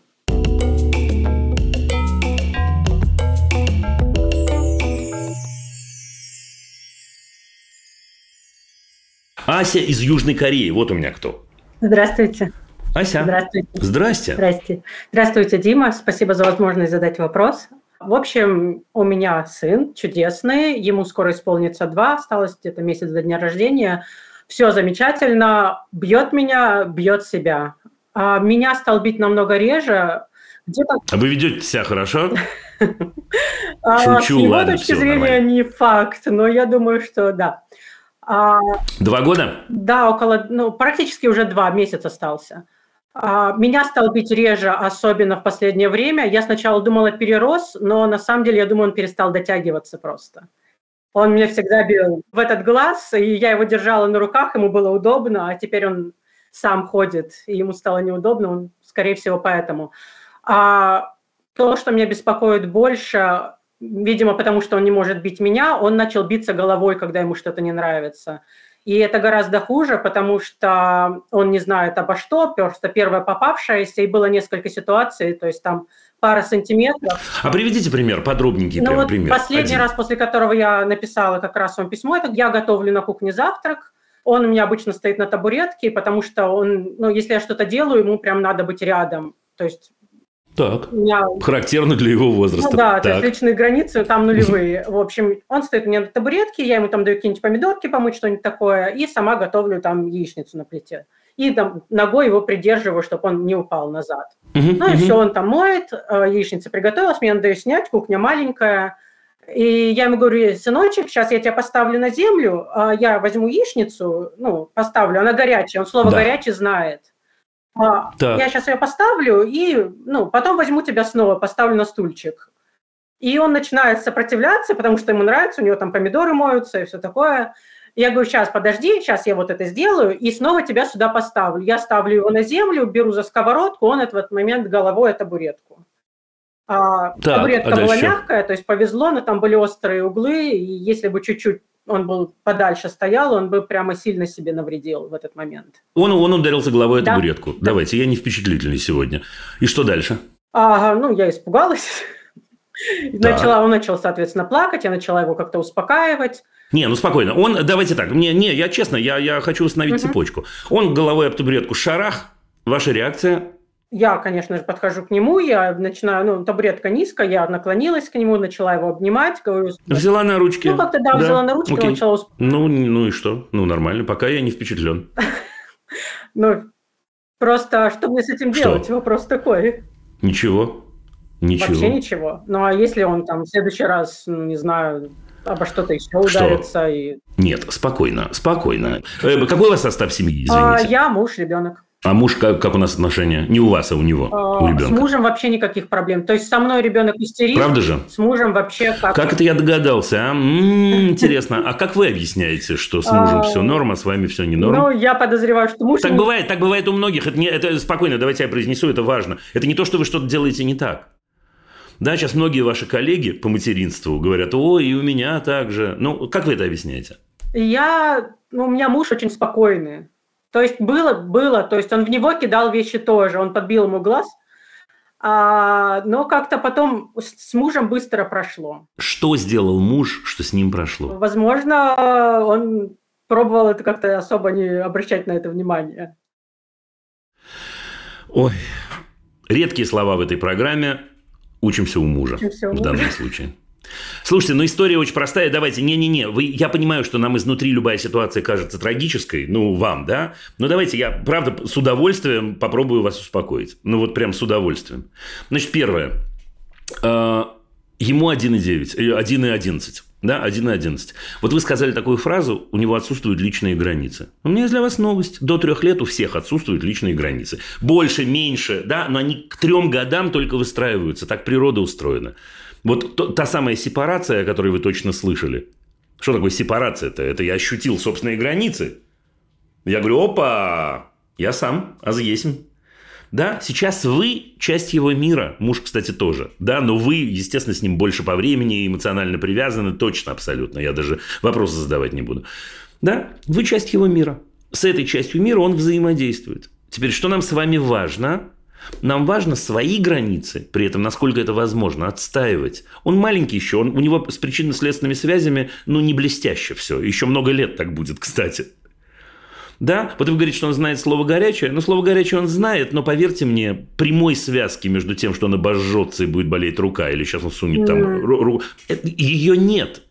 Ася из Южной Кореи. Вот у меня кто. Здравствуйте. Ася. Здравствуйте. Здрасте. Здравствуйте, Дима. Спасибо за возможность задать вопрос. В общем, у меня сын чудесный, ему скоро исполнится 2, осталось где-то месяц до дня рождения. Все замечательно, бьет меня, бьет себя. А меня стал бить намного реже. Где-то... А вы ведете себя хорошо? Шучу, ладно. С его точки зрения не факт, но я думаю, что да. 2 года? Да, практически уже 2 месяца остался. Меня стал бить реже, особенно в последнее время. Я сначала думала, перерос, но на самом деле, я думаю, он перестал дотягиваться просто. Он меня всегда бил в этот глаз, и я его держала на руках, ему было удобно, а теперь он сам ходит, и ему стало неудобно, он, скорее всего, поэтому. А то, что меня беспокоит больше, видимо, потому что он не может бить меня, он начал биться головой, когда ему что-то не нравится. И это гораздо хуже, потому что он не знает обо что, просто первое попавшееся, и было несколько ситуаций, то есть там пара сантиметров. А приведите пример, подробненький пример. Последний раз, после которого я написала как раз вам письмо, это я готовлю на кухне завтрак, он у меня обычно стоит на табуретке, потому что он, если я что-то делаю, ему прям надо быть рядом, то есть... Так, характерно для его возраста. Да, так. То есть личные границы там нулевые. В общем, он стоит у меня на табуретке, я ему там даю какие-нибудь помидорки помыть, что-нибудь такое, и сама готовлю там яичницу на плите. И там ногой его придерживаю, чтобы он не упал назад. И все, он там моет, яичница приготовилась, мне надо ее снять, кухня маленькая. И я ему говорю: сыночек, сейчас я тебя поставлю на землю, я возьму яичницу, поставлю, она горячая, он слово «горячий» знает. Я сейчас ее поставлю и потом возьму тебя снова, поставлю на стульчик. И он начинает сопротивляться, потому что ему нравится, у него там помидоры моются и все такое. Я говорю: сейчас, подожди, сейчас я вот это сделаю и снова тебя сюда поставлю. Я ставлю его на землю, беру за сковородку, он в этот момент головой о табуретку. Табуретка была мягкая, то есть повезло, но там были острые углы, и если бы чуть-чуть он был подальше стоял, он бы прямо сильно себе навредил в этот момент. Он ударился головой о табуретку. Да. Давайте, я не впечатлительный сегодня. И что дальше? Я испугалась. Да. Он начал, соответственно, плакать, я начала его как-то успокаивать. Спокойно. Давайте так, я честно, я хочу восстановить цепочку. Он головой об табуретку шарах, ваша реакция? Я, конечно же, подхожу к нему, я начинаю, табуретка низкая, я наклонилась к нему, начала его обнимать, говорю... Взяла на ручки. Взяла на ручки, окей. Начала... и что? Нормально, пока я не впечатлен. Просто что мне с этим делать? Вопрос такой. Ничего. Вообще ничего. А если он в следующий раз, обо что-то еще ударится и... Нет, спокойно. Какой у вас состав семьи, извините? Я, муж, ребенок. А муж, как у нас отношения? Не у вас, а у него, у ребенка. С мужем вообще никаких проблем. То есть, со мной ребенок истерит. Правда же? С мужем вообще как... Как это я догадался, а? Интересно. А как вы объясняете, что с мужем все норм, а с вами все не норм? Я подозреваю, что муж... Так бывает у многих. Это спокойно, давайте я произнесу, это важно. Это не то, что вы что-то делаете не так. Да, сейчас многие ваши коллеги по материнству говорят: ой, и у меня так же. Как вы это объясняете? У меня муж очень спокойный. То есть было, то есть он в него кидал вещи тоже, он подбил ему глаз, но как-то потом с мужем быстро прошло. Что сделал муж, что с ним прошло? Возможно, он пробовал это как-то особо не обращать на это внимание. Ой, редкие слова в этой программе. Учимся у мужа в данном случае. Слушайте, история очень простая. Давайте, я понимаю, что нам изнутри любая ситуация кажется трагической, вам, да? Но давайте я, правда, с удовольствием попробую вас успокоить. Прям с удовольствием. Значит, первое. Ему 1,11. Да, 1,11. Вот вы сказали такую фразу: у него отсутствуют личные границы. У меня есть для вас новость. До 3 лет у всех отсутствуют личные границы. Больше, меньше, да? Но они к 3 годам только выстраиваются. Так природа устроена. Та самая сепарация, о которой вы точно слышали. Что такое сепарация-то? Это я ощутил собственные границы. Я говорю: опа, я сам, азъесим. Да, сейчас вы часть его мира. Муж, кстати, тоже. Да, но вы, естественно, с ним больше по времени, эмоционально привязаны, точно, абсолютно. Я даже вопросы задавать не буду. Да, вы часть его мира. С этой частью мира он взаимодействует. Теперь, что нам с вами важно? Нам важно свои границы, при этом, насколько это возможно, отстаивать. Он маленький еще, у него с причинно-следственными связями, не блестяще все. Еще много лет так будет, кстати. Да? Вот вы говорите, что он знает слово «горячее». Ну, слово «горячее» он знает, но, поверьте мне, прямой связки между тем, что он обожжется и будет болеть рука, или сейчас он сунет там руку, ее нет.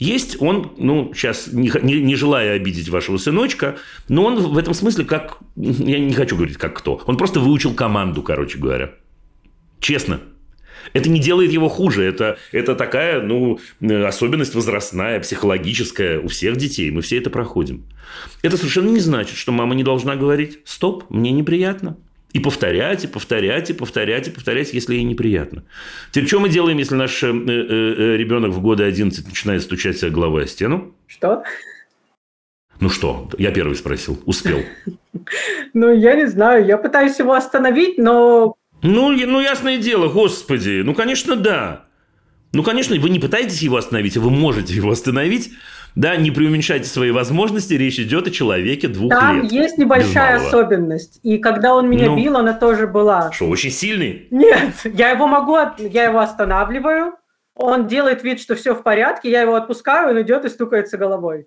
Есть он, ну, сейчас не желая обидеть вашего сыночка, но он в этом смысле как... Я не хочу говорить, как кто. Он просто выучил команду, короче говоря. Честно. Это не делает его хуже. Это такая, ну, особенность возрастная, психологическая у всех детей. Мы все это проходим. Это совершенно не значит, что мама не должна говорить «стоп, мне неприятно». И повторять, и повторять, и повторять, и повторять, если ей неприятно. Теперь, что мы делаем, если наш ребенок в годы 11 начинает стучать себя головой о стену? Что? Ну что? Я первый спросил. Успел. Ну, я не знаю. Я пытаюсь его остановить, но... Ну, ясное дело, господи. Ну, конечно, да. Ну, конечно, вы не пытаетесь его остановить, а вы можете его остановить. Да, не преуменьшайте свои возможности. Речь идет о человеке 2 лет. Там есть небольшая особенность. И когда он меня бил, она тоже была. Что, очень сильный? Нет, я его останавливаю. Он делает вид, что все в порядке. Я его отпускаю, он идет и стукается головой.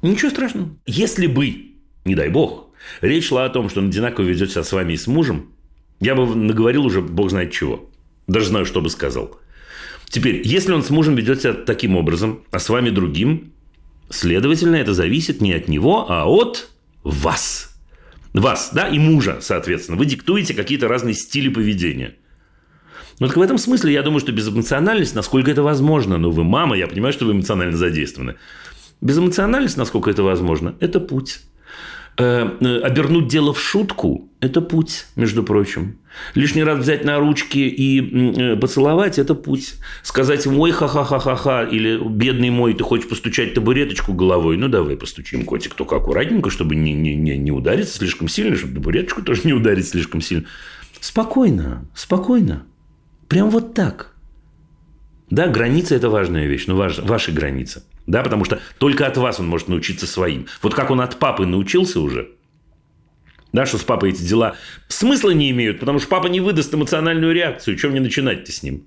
Ничего страшного. Если бы, не дай бог, речь шла о том, что он одинаково ведет себя с вами и с мужем, я бы наговорил уже бог знает чего. Даже знаю, что бы сказал. Теперь, если он с мужем ведет себя таким образом, а с вами другим, следовательно, это зависит не от него, а от вас. Вас, да, и мужа, соответственно. Вы диктуете какие-то разные стили поведения. Ну, так в этом смысле, я думаю, что безэмоциональность, насколько это возможно, но вы мама, я понимаю, что вы эмоционально задействованы. Безэмоциональность, насколько это возможно, это путь. Обернуть дело в шутку – это путь, между прочим. Лишний раз взять на ручки и поцеловать – это путь. Сказать «мой ха-ха-ха-ха-ха» или «бедный мой, ты хочешь постучать табуреточку головой?» Ну, давай постучим, котик, только аккуратненько, чтобы не удариться слишком сильно, чтобы табуреточку тоже не ударить слишком сильно. Спокойно, спокойно. Прям вот так. Да, граница – это важная вещь, но ваши границы. Да, потому что только от вас он может научиться своим. Вот как он от папы научился уже, да, что с папой эти дела смысла не имеют, потому что папа не выдаст эмоциональную реакцию. Чем мне начинать-то с ним?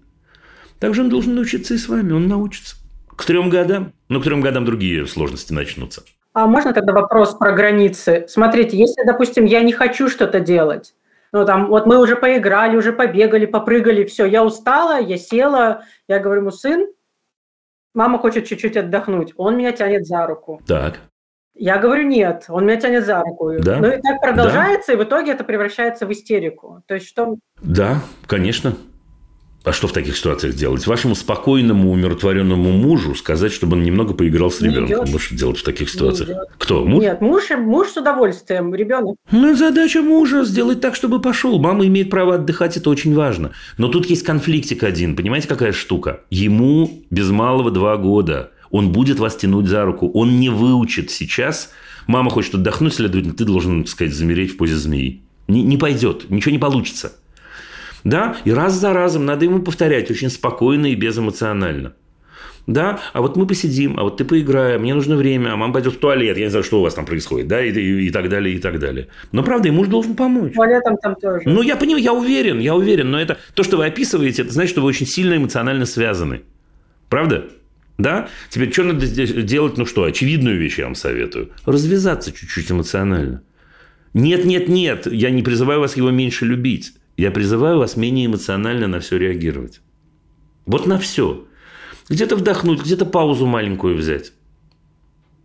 Так же он должен научиться и с вами. Он научится. К 3 годам. Но к 3 годам другие сложности начнутся. А можно тогда вопрос про границы? Смотрите, если, допустим, я не хочу что-то делать, ну, там, вот мы уже поиграли, уже побегали, попрыгали, все, я устала, я села, я говорю ему, сын, мама хочет чуть-чуть отдохнуть. Он меня тянет за руку. Так. Я говорю, нет, он меня тянет за руку. Да. Ну и так продолжается, да. И в итоге это превращается в истерику. То есть что... Да, конечно. А что в таких ситуациях делать? Вашему спокойному, умиротворенному мужу сказать, чтобы он немного поиграл с ребенком. Ну, что делать в таких ситуациях? Кто? Муж? Нет, муж с удовольствием, ребенок. Ну, задача мужа сделать так, чтобы пошел. Мама имеет право отдыхать, это очень важно. Но тут есть конфликтик один. Понимаете, какая штука? Ему без малого 2 года. Он будет вас тянуть за руку. Он не выучит сейчас. Мама хочет отдохнуть, следовательно, ты должен, так сказать, замереть в позе змеи. Не пойдет, ничего не получится. Да? И раз за разом надо ему повторять очень спокойно и безэмоционально. Да? А вот мы посидим, а вот ты поиграешь, мне нужно время, а мама пойдет в туалет, я не знаю, что у вас там происходит, да, и так далее, и так далее. Но, правда, и муж должен помочь. Туалетом там тоже. Ну, я понимаю, я уверен, но это то, что вы описываете, это значит, что вы очень сильно эмоционально связаны. Правда? Да? Теперь, что надо здесь делать? Ну, что, очевидную вещь я вам советую. Развязаться чуть-чуть эмоционально. Нет, я не призываю вас его меньше любить. Я призываю вас менее эмоционально на все реагировать. Вот на все. Где-то вдохнуть, где-то паузу маленькую взять.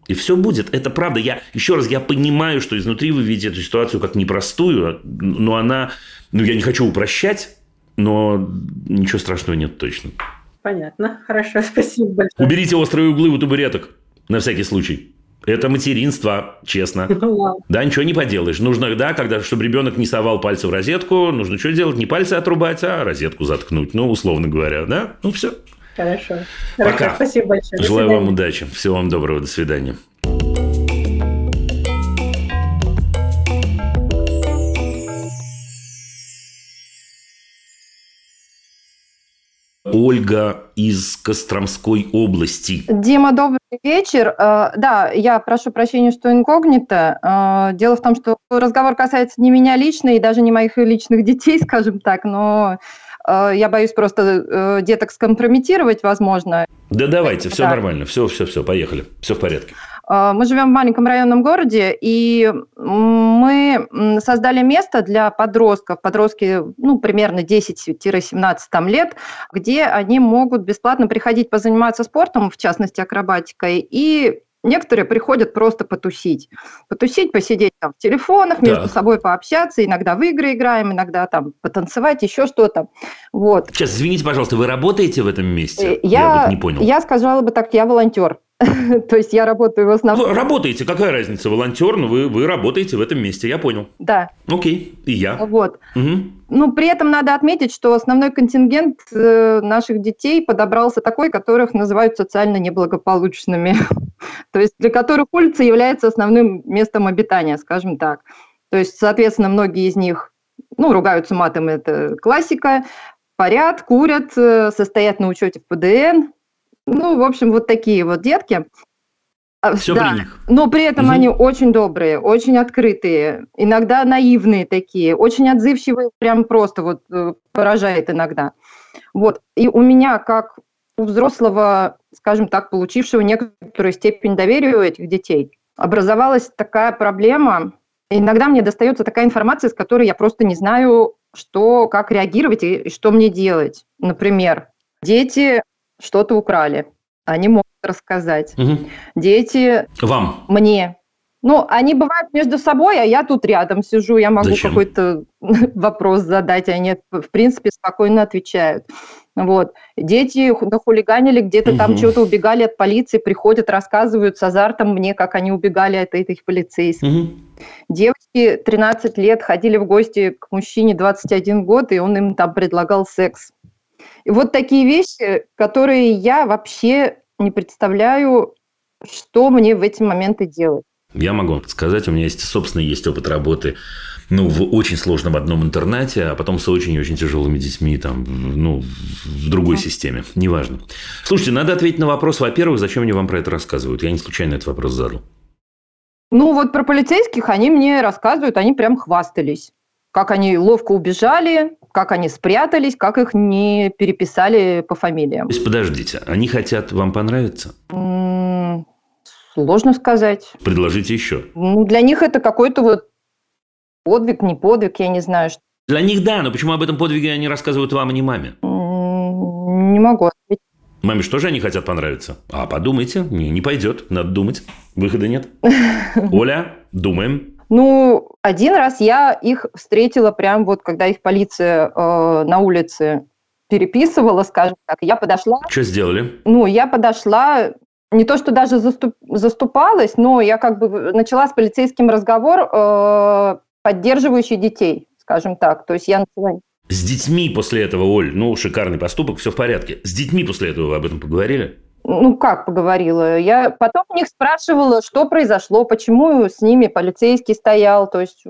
И все будет. Это правда. Еще раз, я понимаю, что изнутри вы видите эту ситуацию как непростую, но она... Ну, я не хочу упрощать, но ничего страшного нет точно. Понятно. Хорошо. Спасибо большое. Уберите острые углы у табуреток. На всякий случай. Это материнство, честно. Да, ничего не поделаешь. Нужно, да, чтобы ребенок не совал пальцы в розетку, нужно что делать? Не пальцы отрубать, а розетку заткнуть. Ну, условно говоря, да? Ну, все. Хорошо. Пока. Хорошо, спасибо большое. Желаю вам удачи. Всего вам доброго. До свидания. Ольга из Костромской области. Дима, добрый вечер. Да, я прошу прощения, что инкогнито. Дело в том, что разговор касается не меня лично и даже не моих личных детей, скажем так, но я боюсь просто деток скомпрометировать, возможно. Да давайте, все нормально, все, поехали, все в порядке. Мы живем в маленьком районном городе, и мы создали место для подростков, подростки, примерно 10-17 лет, где они могут бесплатно приходить позаниматься спортом, в частности акробатикой, и некоторые приходят просто потусить, посидеть там в телефонах, между собой пообщаться, иногда в игры играем, иногда там потанцевать, еще что-то. Вот. Сейчас, извините, пожалуйста, вы работаете в этом месте? Я не понял. Я сказала бы так, я волонтер. То есть я работаю в основном. Работаете, какая разница, волонтер, но вы работаете в этом месте, я понял. Да. Окей, и я. Вот. Угу. При этом надо отметить, что основной контингент наших детей подобрался такой, которых называют социально неблагополучными, то есть для которых улица является основным местом обитания, скажем так. То есть, соответственно, многие из них, ругаются матом, это классика, парят, курят, состоят на учете в ПДН. В общем, вот такие вот детки. Все да. При них. Но при этом они очень добрые, очень открытые, иногда наивные такие, очень отзывчивые, прям просто поражает иногда. Вот. И у меня, как у взрослого, скажем так, получившего некоторую степень доверия у этих детей, образовалась такая проблема. Иногда мне достается такая информация, с которой я просто не знаю, как реагировать и что мне делать. Например, дети... что-то украли, они могут рассказать. Угу. Дети... Вам? Мне. Они бывают между собой, а я тут рядом сижу, я могу какой-то вопрос задать, они, в принципе, спокойно отвечают. Вот. Дети нахулиганили, где-то там чего-то убегали от полиции, приходят, рассказывают с азартом мне, как они убегали от этих полицейских. Угу. Девочки 13 лет ходили в гости к мужчине 21 год, и он им там предлагал секс. И вот такие вещи, которые я вообще не представляю, что мне в эти моменты делать. Я могу вам подсказать, у меня есть собственный опыт работы в очень сложном одном интернате, а потом с очень-очень тяжелыми детьми в другой системе, неважно. Слушайте, надо ответить на вопрос, во-первых, зачем мне вам про это рассказывают? Я не случайно этот вопрос задал. Про полицейских они мне рассказывают, они прям хвастались. Как они ловко убежали, как они спрятались, как их не переписали по фамилиям. То есть, подождите, они хотят вам понравиться? Сложно сказать. Предложите еще. Для них это какой-то подвиг, не подвиг, я не знаю. Что... Для них да, но почему об этом подвиге они рассказывают вам, а не маме? Не могу ответить. Маме что же они хотят понравиться? А подумайте, не пойдет, надо думать, выхода нет. Оля, думаем. Один раз я их встретила прям когда их полиция на улице переписывала, скажем так. Я подошла... Что сделали? Я подошла, не то что даже заступалась, но я начала с полицейским разговор, поддерживающий детей, скажем так. То есть я начала... С детьми после этого, Оль, шикарный поступок, все в порядке. С детьми после этого вы об этом поговорили? Как поговорила? Я потом у них спрашивала, что произошло, почему с ними полицейский стоял, то есть,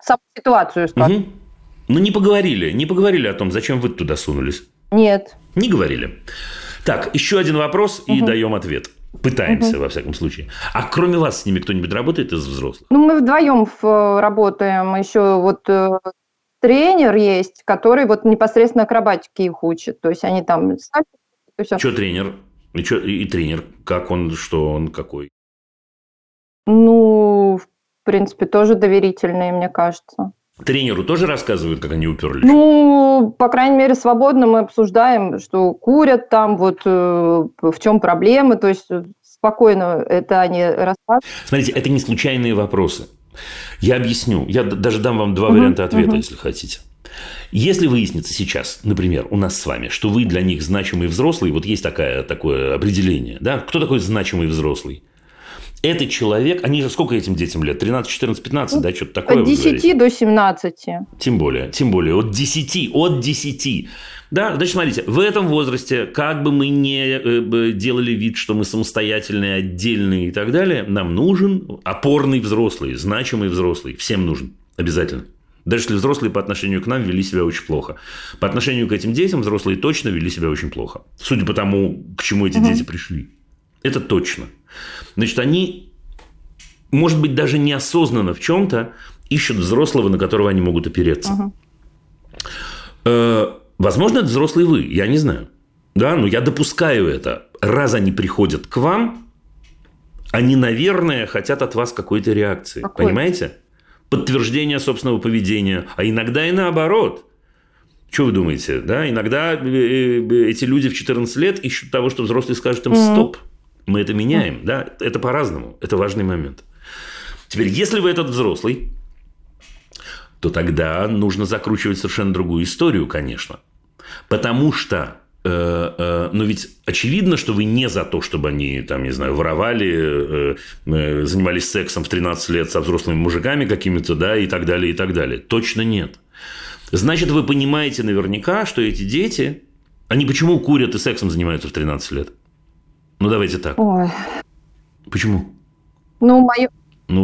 саму ситуацию. Угу. Не поговорили о том, зачем вы туда сунулись? Нет. Не говорили. Так, еще один вопрос и даем ответ. Пытаемся, во всяком случае. А кроме вас с ними кто-нибудь работает из взрослых? Мы вдвоем работаем, еще тренер есть, который непосредственно акробатики их учит, то есть они там... Что тренер? И тренер, как он, что он, какой? В принципе, тоже доверительные, мне кажется. Тренеру тоже рассказывают, как они уперлись? По крайней мере, свободно мы обсуждаем, что курят там, в чем проблемы, то есть спокойно это они рассказывают. Смотрите, это не случайные вопросы. Я объясню, я даже дам вам два варианта ответа, если хотите. Если выяснится сейчас, например, у нас с вами, что вы для них значимый взрослый, есть такое определение, да? Кто такой значимый взрослый? Этот человек, они же сколько этим детям лет? 13, 14, 15, да, что-то такое? От 10 до 17. Тем более, от 10. Да, значит, смотрите, в этом возрасте, как бы мы не делали вид, что мы самостоятельные, отдельные и так далее, нам нужен опорный взрослый, значимый взрослый, всем нужен, обязательно. Даже если взрослые по отношению к нам вели себя очень плохо. По отношению к этим детям взрослые точно вели себя очень плохо. Судя по тому, к чему эти дети пришли. Это точно. Значит, они, может быть, даже неосознанно в чем-то ищут взрослого, на которого они могут опереться. Возможно, это взрослый вы, я не знаю. Да? Но я допускаю это. Раз они приходят к вам, они, наверное, хотят от вас какой-то реакции. Какой? Понимаете? Подтверждение собственного поведения. А иногда и наоборот. Что вы думаете? Да? Иногда эти люди в 14 лет ищут того, что взрослый скажет им «стоп». Мы это меняем. Да? Это по-разному. Это важный момент. Теперь, если вы этот взрослый, то тогда нужно закручивать совершенно другую историю, конечно. Потому что... Но ведь очевидно, что вы не за то, чтобы они, там, не знаю, воровали, занимались сексом в 13 лет со взрослыми мужиками какими-то, да, и так далее, и так далее. Точно нет. Значит, вы понимаете наверняка, что эти дети, они почему курят и сексом занимаются в 13 лет? Ну, давайте так. Ой. Почему? Ну,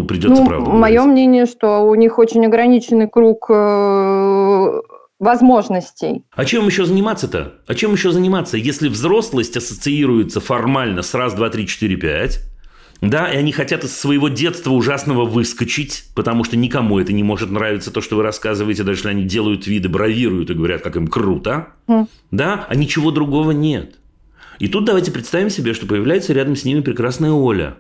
придется правду. Мое мнение, что у них очень ограниченный круг... возможностей. А чем еще заниматься-то? А чем еще заниматься, если взрослость ассоциируется формально с раз, два, три, четыре, пять, да, и они хотят из своего детства ужасного выскочить, потому что никому это не может нравиться, то, что вы рассказываете, даже если они делают виды, бравируют и говорят, как им круто, да, а ничего другого нет. И тут давайте представим себе, что появляется рядом с ними прекрасная Оля,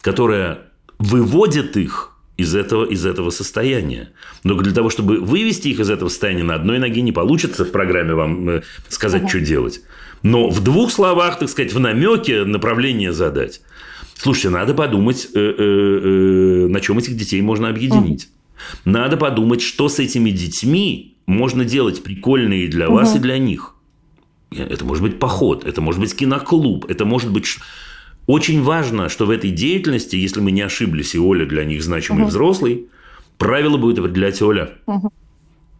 которая выводит их из этого состояния. Но для того, чтобы вывести их из этого состояния, на одной ноге не получится в программе вам сказать, что делать. Но в двух словах, так сказать, в намеке направление задать. Слушайте, надо подумать, на чем этих детей можно объединить. Надо подумать, что с этими детьми можно делать прикольные для вас и для них. Это может быть поход, это может быть киноклуб, это может быть... Очень важно, что в этой деятельности, если мы не ошиблись, и Оля для них значимый взрослый, правила будет определять Оля.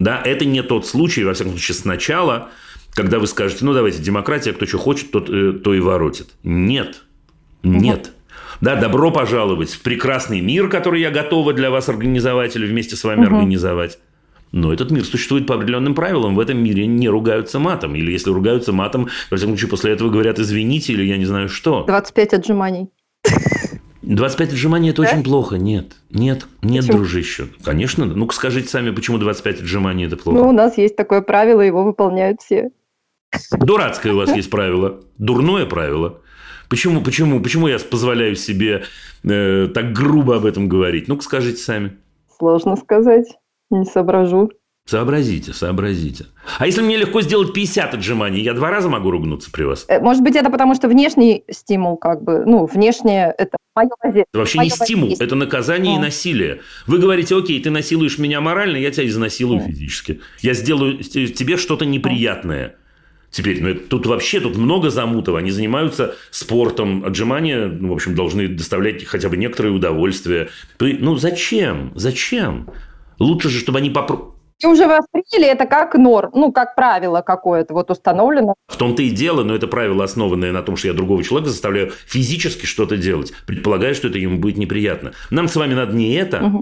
Да, это не тот случай, во всяком случае, сначала, когда вы скажете, ну, давайте, демократия, кто что хочет, тот и воротит. Нет. Нет. Да, добро пожаловать в прекрасный мир, который я готова для вас организовать или вместе с вами организовать. Но этот мир существует по определенным правилам. В этом мире не ругаются матом. Или если ругаются матом, во всяком случае, после этого говорят «извините» или «я не знаю что». 25 отжиманий. 25 отжиманий – это очень плохо. Нет. Нет, дружище. Конечно. Ну-ка, скажите сами, почему 25 отжиманий – это плохо? Ну, у нас есть такое правило, его выполняют все. Дурацкое у вас есть правило. Дурное правило. Почему я позволяю себе так грубо об этом говорить? Ну-ка, скажите сами. Сложно сказать. Не соображу. Сообразите. А если мне легко сделать 50 отжиманий, я 2 раза могу ругнуться при вас? Может быть, это потому, что внешний стимул как бы... Ну, внешнее... Это мое воздействие. Это вообще не стимул. Это наказание и насилие. Вы говорите, окей, ты насилуешь меня морально, я тебя изнасилую физически. Я сделаю тебе что-то неприятное. Теперь, ну, тут много замутов. Они занимаются спортом. Отжимания, ну, в общем, должны доставлять хотя бы некоторое удовольствие. Ну, зачем? Лучше же, чтобы они попробовали. И уже восприняли это как норм, ну, как правило какое-то вот установлено. В том-то и дело, но это правило, основанное на том, что я другого человека заставляю физически что-то делать, предполагая, что это ему будет неприятно. Нам с вами надо не это.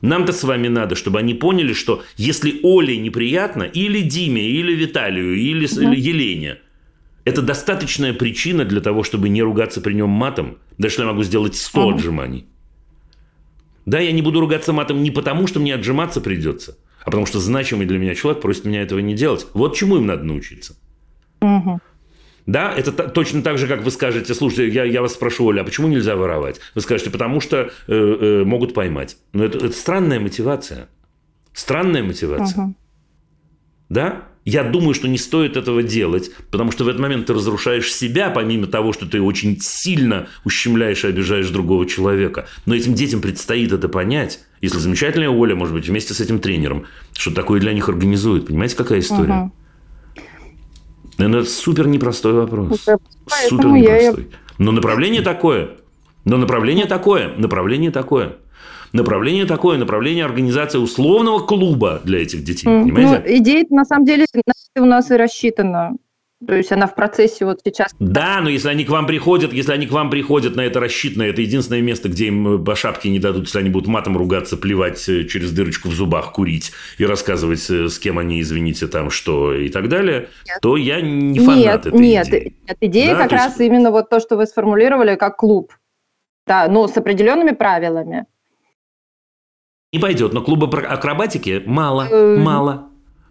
Нам-то с вами надо, чтобы они поняли, что если Оле неприятно, или Диме, или Виталию, или Елене, это достаточная причина для того, чтобы не ругаться при нем матом, даже если я могу сделать 100 отжиманий. Да, я не буду ругаться матом не потому, что мне отжиматься придется, а потому что значимый для меня человек просит меня этого не делать. Вот чему им надо научиться. Да, это точно так же, как вы скажете, слушайте, я вас спрошу, Оля, а почему нельзя воровать? Вы скажете, потому что могут поймать. Но это странная мотивация. Да? Я думаю, что не стоит этого делать, потому что в этот момент ты разрушаешь себя, помимо того, что ты очень сильно ущемляешь и обижаешь другого человека. Но этим детям предстоит это понять, если замечательная Оля, может быть, вместе с этим тренером, что такое для них организует. Понимаете, какая история? Это супер непростой вопрос. Супер непростой. Но направление такое. Направление организации условного клуба для этих детей, понимаете? Ну, идея, на самом деле, у нас и рассчитана. То есть, она в процессе вот сейчас... Да, но если они к вам приходят на это рассчитано, это единственное место, где им по шапке не дадут, если они будут матом ругаться, плевать через дырочку в зубах, курить и рассказывать, с кем они, извините, там что и так далее, то я не фанат этой идеи. Нет, идея как раз именно вот то, что вы сформулировали, как клуб. Да, но с определенными правилами. Не пойдет, но клуба акробатики мало.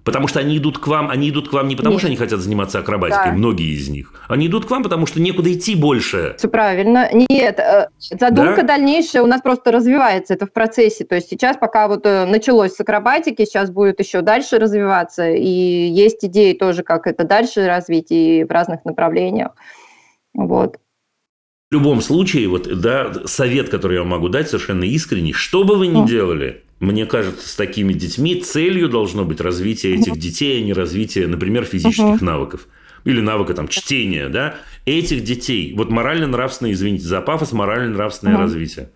Потому что они идут к вам не потому, что они хотят заниматься акробатикой, да. Многие из них. Они идут к вам, потому что некуда идти больше. Все правильно. Нет, задумка дальнейшая у нас просто развивается, это в процессе. То есть сейчас пока вот началось с акробатики, сейчас будет еще дальше развиваться. И есть идеи тоже, как это дальше развить и в разных направлениях. Вот. В любом случае, вот, да, совет, который я могу дать совершенно искренне, что бы вы ни делали... Мне кажется, с такими детьми целью должно быть развитие этих детей, а не развитие, например, физических навыков. Или навыка там, чтения. Да? Этих детей. Вот морально-нравственное, извините за пафос, морально-нравственное развитие.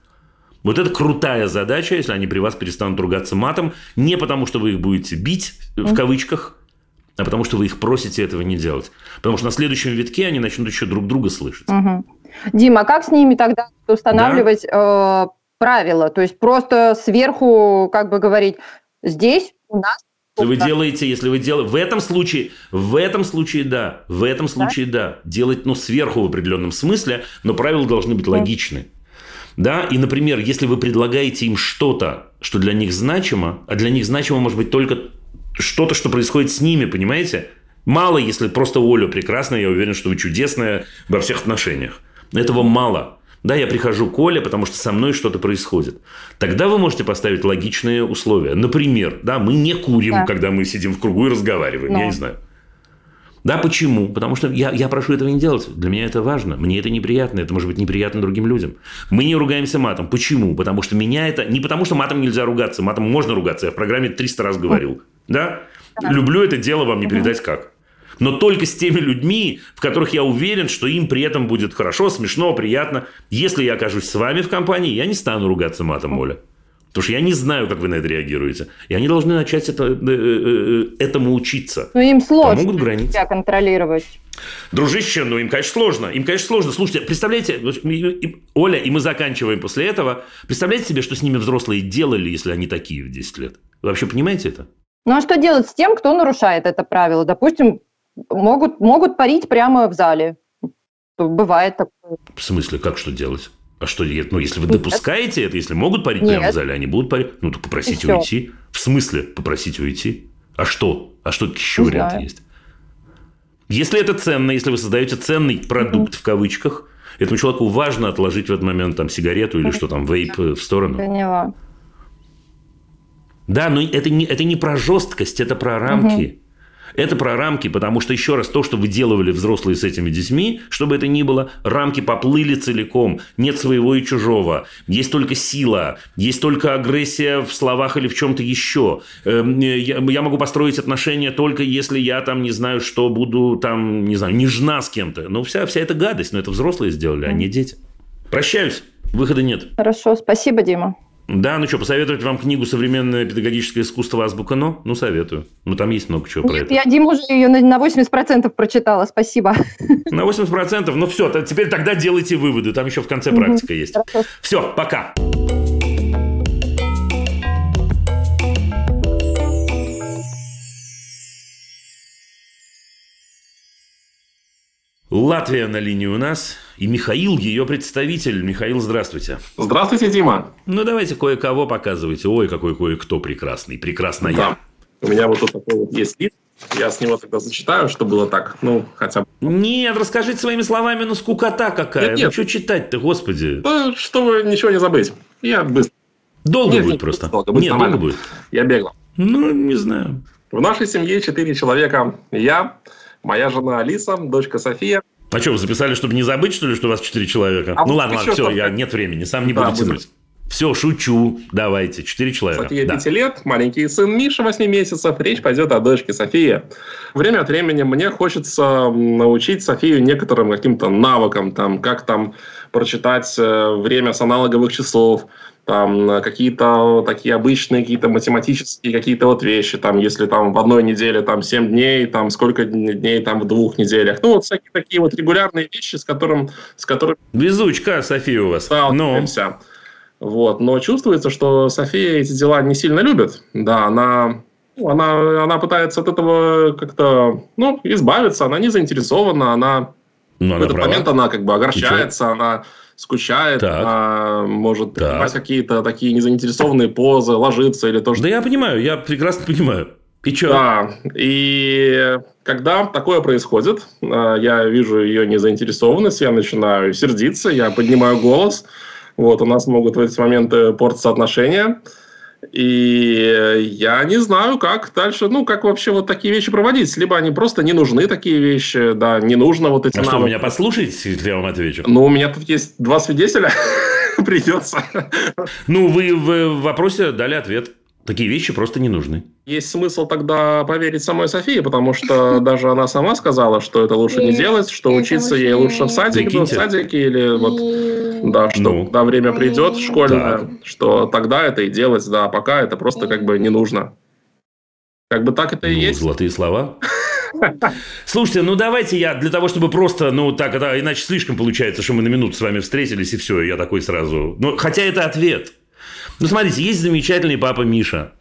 Вот это крутая задача, если они при вас перестанут ругаться матом. Не потому, что вы их будете бить, в кавычках, а потому, что вы их просите этого не делать. Потому что на следующем витке они начнут еще друг друга слышать. Дима, а как с ними тогда устанавливать... правила, то есть просто сверху, как бы говорить, здесь у нас... Если вы делаете, в этом случае да, делать, сверху в определенном смысле, но правила должны быть логичны. Да, и, например, если вы предлагаете им что-то, что для них значимо, а для них значимо может быть только что-то, что происходит с ними, понимаете? Мало, если просто Оля прекрасная, я уверен, что вы чудесная во всех отношениях. Этого мало. Да, я прихожу к Оле, потому что со мной что-то происходит. Тогда вы можете поставить логичные условия. Например, да, мы не курим, когда мы сидим в кругу и разговариваем. Но. Я не знаю. Да, почему? Потому что я прошу этого не делать. Для меня это важно. Мне это неприятно. Это может быть неприятно другим людям. Мы не ругаемся матом. Почему? Потому что меня это... Не потому что матом нельзя ругаться. Матом можно ругаться. Я в программе 300 раз говорил. Да? Люблю это дело, вам не передать как. Но только с теми людьми, в которых я уверен, что им при этом будет хорошо, смешно, приятно. Если я окажусь с вами в компании, я не стану ругаться матом, Оля. Потому что я не знаю, как вы на это реагируете. И они должны начать этому учиться. Но им сложно себя контролировать. Дружище, им, конечно, сложно. Слушайте, представляете, Оля, и мы заканчиваем после этого. Представляете себе, что с ними взрослые делали, если они такие в 10 лет? Вы вообще понимаете это? Ну, а что делать с тем, кто нарушает это правило? Допустим, могут парить прямо в зале. Бывает такое. В смысле, как что делать? А что, если вы допускаете это, если могут парить прямо в зале, они будут парить, так попросите уйти. В смысле попросите уйти? А что? А что еще варианты есть? Если это ценно, если вы создаете ценный продукт, в кавычках, этому человеку важно отложить в этот момент там сигарету или что там, вейп в сторону. Поняла. Да, но это не про жесткость, это про рамки. Это про рамки, потому что, еще раз, то, что вы делали взрослые с этими детьми, что бы это ни было, рамки поплыли целиком. Нет своего и чужого. Есть только сила. Есть только агрессия в словах или в чем-то еще. Я могу построить отношения только если я там не знаю, что буду там, не знаю, нежна с кем-то. Вся эта гадость. Но это взрослые сделали, а не дети. Прощаюсь. Выхода нет. Хорошо. Спасибо, Дима. Да, посоветовать вам книгу «Современное педагогическое искусство. Азбука НО»? Советую. Там есть много чего. Нет, про это. Я, Дима, уже ее на 80% прочитала. Спасибо. На 80%? Все. Теперь тогда делайте выводы. Там еще в конце практика есть. Хорошо. Все, пока. Латвия на линии у нас, и Михаил, ее представитель. Михаил, здравствуйте. Здравствуйте, Дима. Давайте кое-кого показывайте. Ой, какой кое-кто прекрасный. Прекрасная. Да. У меня вот тут такой вот есть лист. Я с него тогда зачитаю, что было так. Хотя бы... Нет, расскажите своими словами, скукота какая. Нет. Что читать-то, господи? Чтобы ничего не забыть. Я быстро. Долго будет. Я бегал. Не знаю. В нашей семье 4 человека. Я... Моя жена Алиса, дочка София. А что, вы записали, чтобы не забыть, что ли, что у вас 4 человека? Ладно, все, нет времени, сам не буду тянуть. Все, шучу, давайте, 4 человека. София 5 лет, маленький сын Миша 8 месяцев, речь пойдет о дочке Софии. Время от времени мне хочется научить Софию некоторым каким-то навыкам, как прочитать время с аналоговых часов, какие-то такие обычные, какие-то математические, какие-то вещи, если в одной неделе 7 дней, сколько дней в 2 неделях. Всякие такие регулярные вещи, с которыми... Везучка, София у вас. Да, вся. Но чувствуется, что София эти дела не сильно любит. Да, она пытается от этого как-то, избавиться, она не заинтересована, она... в этот момент она огорчается, она... скучает, может принимать какие-то такие незаинтересованные позы, ложится или то, что... Да я понимаю, я прекрасно понимаю. И когда такое происходит, я вижу ее незаинтересованность, я начинаю сердиться, я поднимаю голос. Вот, у нас могут в эти моменты портиться отношения. И я не знаю, как дальше, ну, как вообще вот такие вещи проводить. Либо они просто не нужны, такие вещи, да, не нужно вот эти... А что, вы меня послушаете, если я вам отвечу? Ну, у меня тут есть два свидетеля, придется. Ну, вы в вопросе дали ответ. Такие вещи просто не нужны. Есть смысл тогда поверить самой Софии, потому что даже она сама сказала, что это лучше не делать, что учиться ей лучше в садике или вот, да, что когда время придет школьное, что тогда это и делать, да, пока это просто как бы не нужно. Как бы так это и есть. Золотые слова. Слушайте, ну давайте я для того, чтобы просто, ну так, иначе слишком получается, что мы на минуту с вами встретились и все, я такой сразу. Ну, хотя это ответ. Ну, смотрите, есть замечательный папа Миша,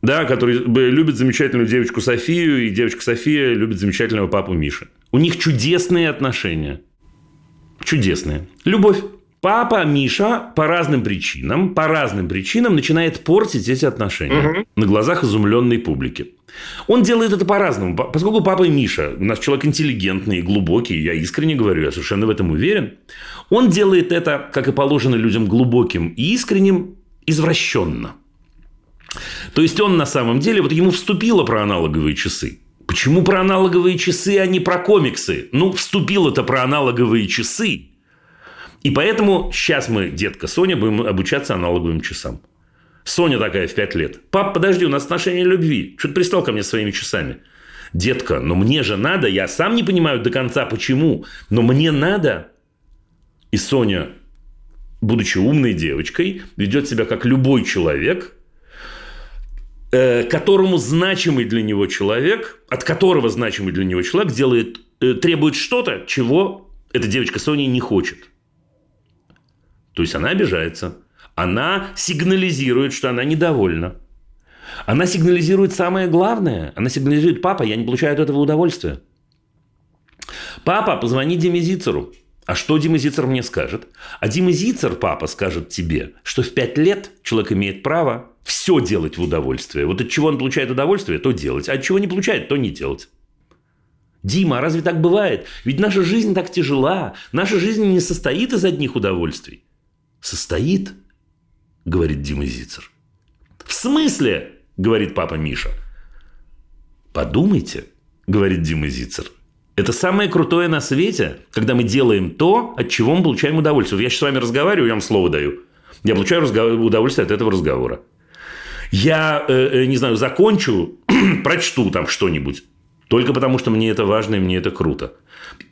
да, который любит замечательную девочку Софию, и девочка София любит замечательного папу Мишу. У них чудесные отношения. Чудесные. Любовь. Папа Миша по разным причинам начинает портить эти отношения на глазах изумленной публики. Он делает это по-разному. Поскольку папа Миша, у нас человек интеллигентный, глубокий, я искренне говорю, я совершенно в этом уверен, он делает это, как и положено людям глубоким и искренним, извращенно. То есть, он на самом деле, вот ему вступило про аналоговые часы. Почему про аналоговые часы, а не про комиксы? Ну, вступило-то про аналоговые часы. И поэтому сейчас мы, детка Соня, будем обучаться аналоговым часам. Соня такая в 5 лет. Пап, подожди, у нас отношения любви. Что ты пристал ко мне своими часами? Детка, но мне же надо. Я сам не понимаю до конца, почему. Но мне надо. И Соня, будучи умной девочкой, ведет себя как любой человек, которому значимый для него человек, от которого значимый для него человек требует что-то, чего эта девочка Соня не хочет. То есть, она обижается. Она сигнализирует, что она недовольна. Она сигнализирует самое главное. Она сигнализирует: папа, я не получаю от этого удовольствия. Папа, позвони Диме Зицеру. А что Дима Зицер мне скажет? А Дима Зицер, папа, скажет тебе, что в 5 лет человек имеет право все делать в удовольствие. Вот от чего он получает удовольствие, то делать. А от чего не получает, то не делать. Дима, а разве так бывает? Ведь наша жизнь так тяжела. Наша жизнь не состоит из одних удовольствий. Состоит... говорит Дима Зицер. В смысле? Говорит папа Миша. Подумайте, говорит Дима Зицер. Это самое крутое на свете, когда мы делаем то, от чего мы получаем удовольствие. Я сейчас с вами разговариваю, я вам слово даю. Я получаю удовольствие от этого разговора. Я, не знаю, закончу, прочту там что-нибудь. Только потому, что мне это важно и мне это круто.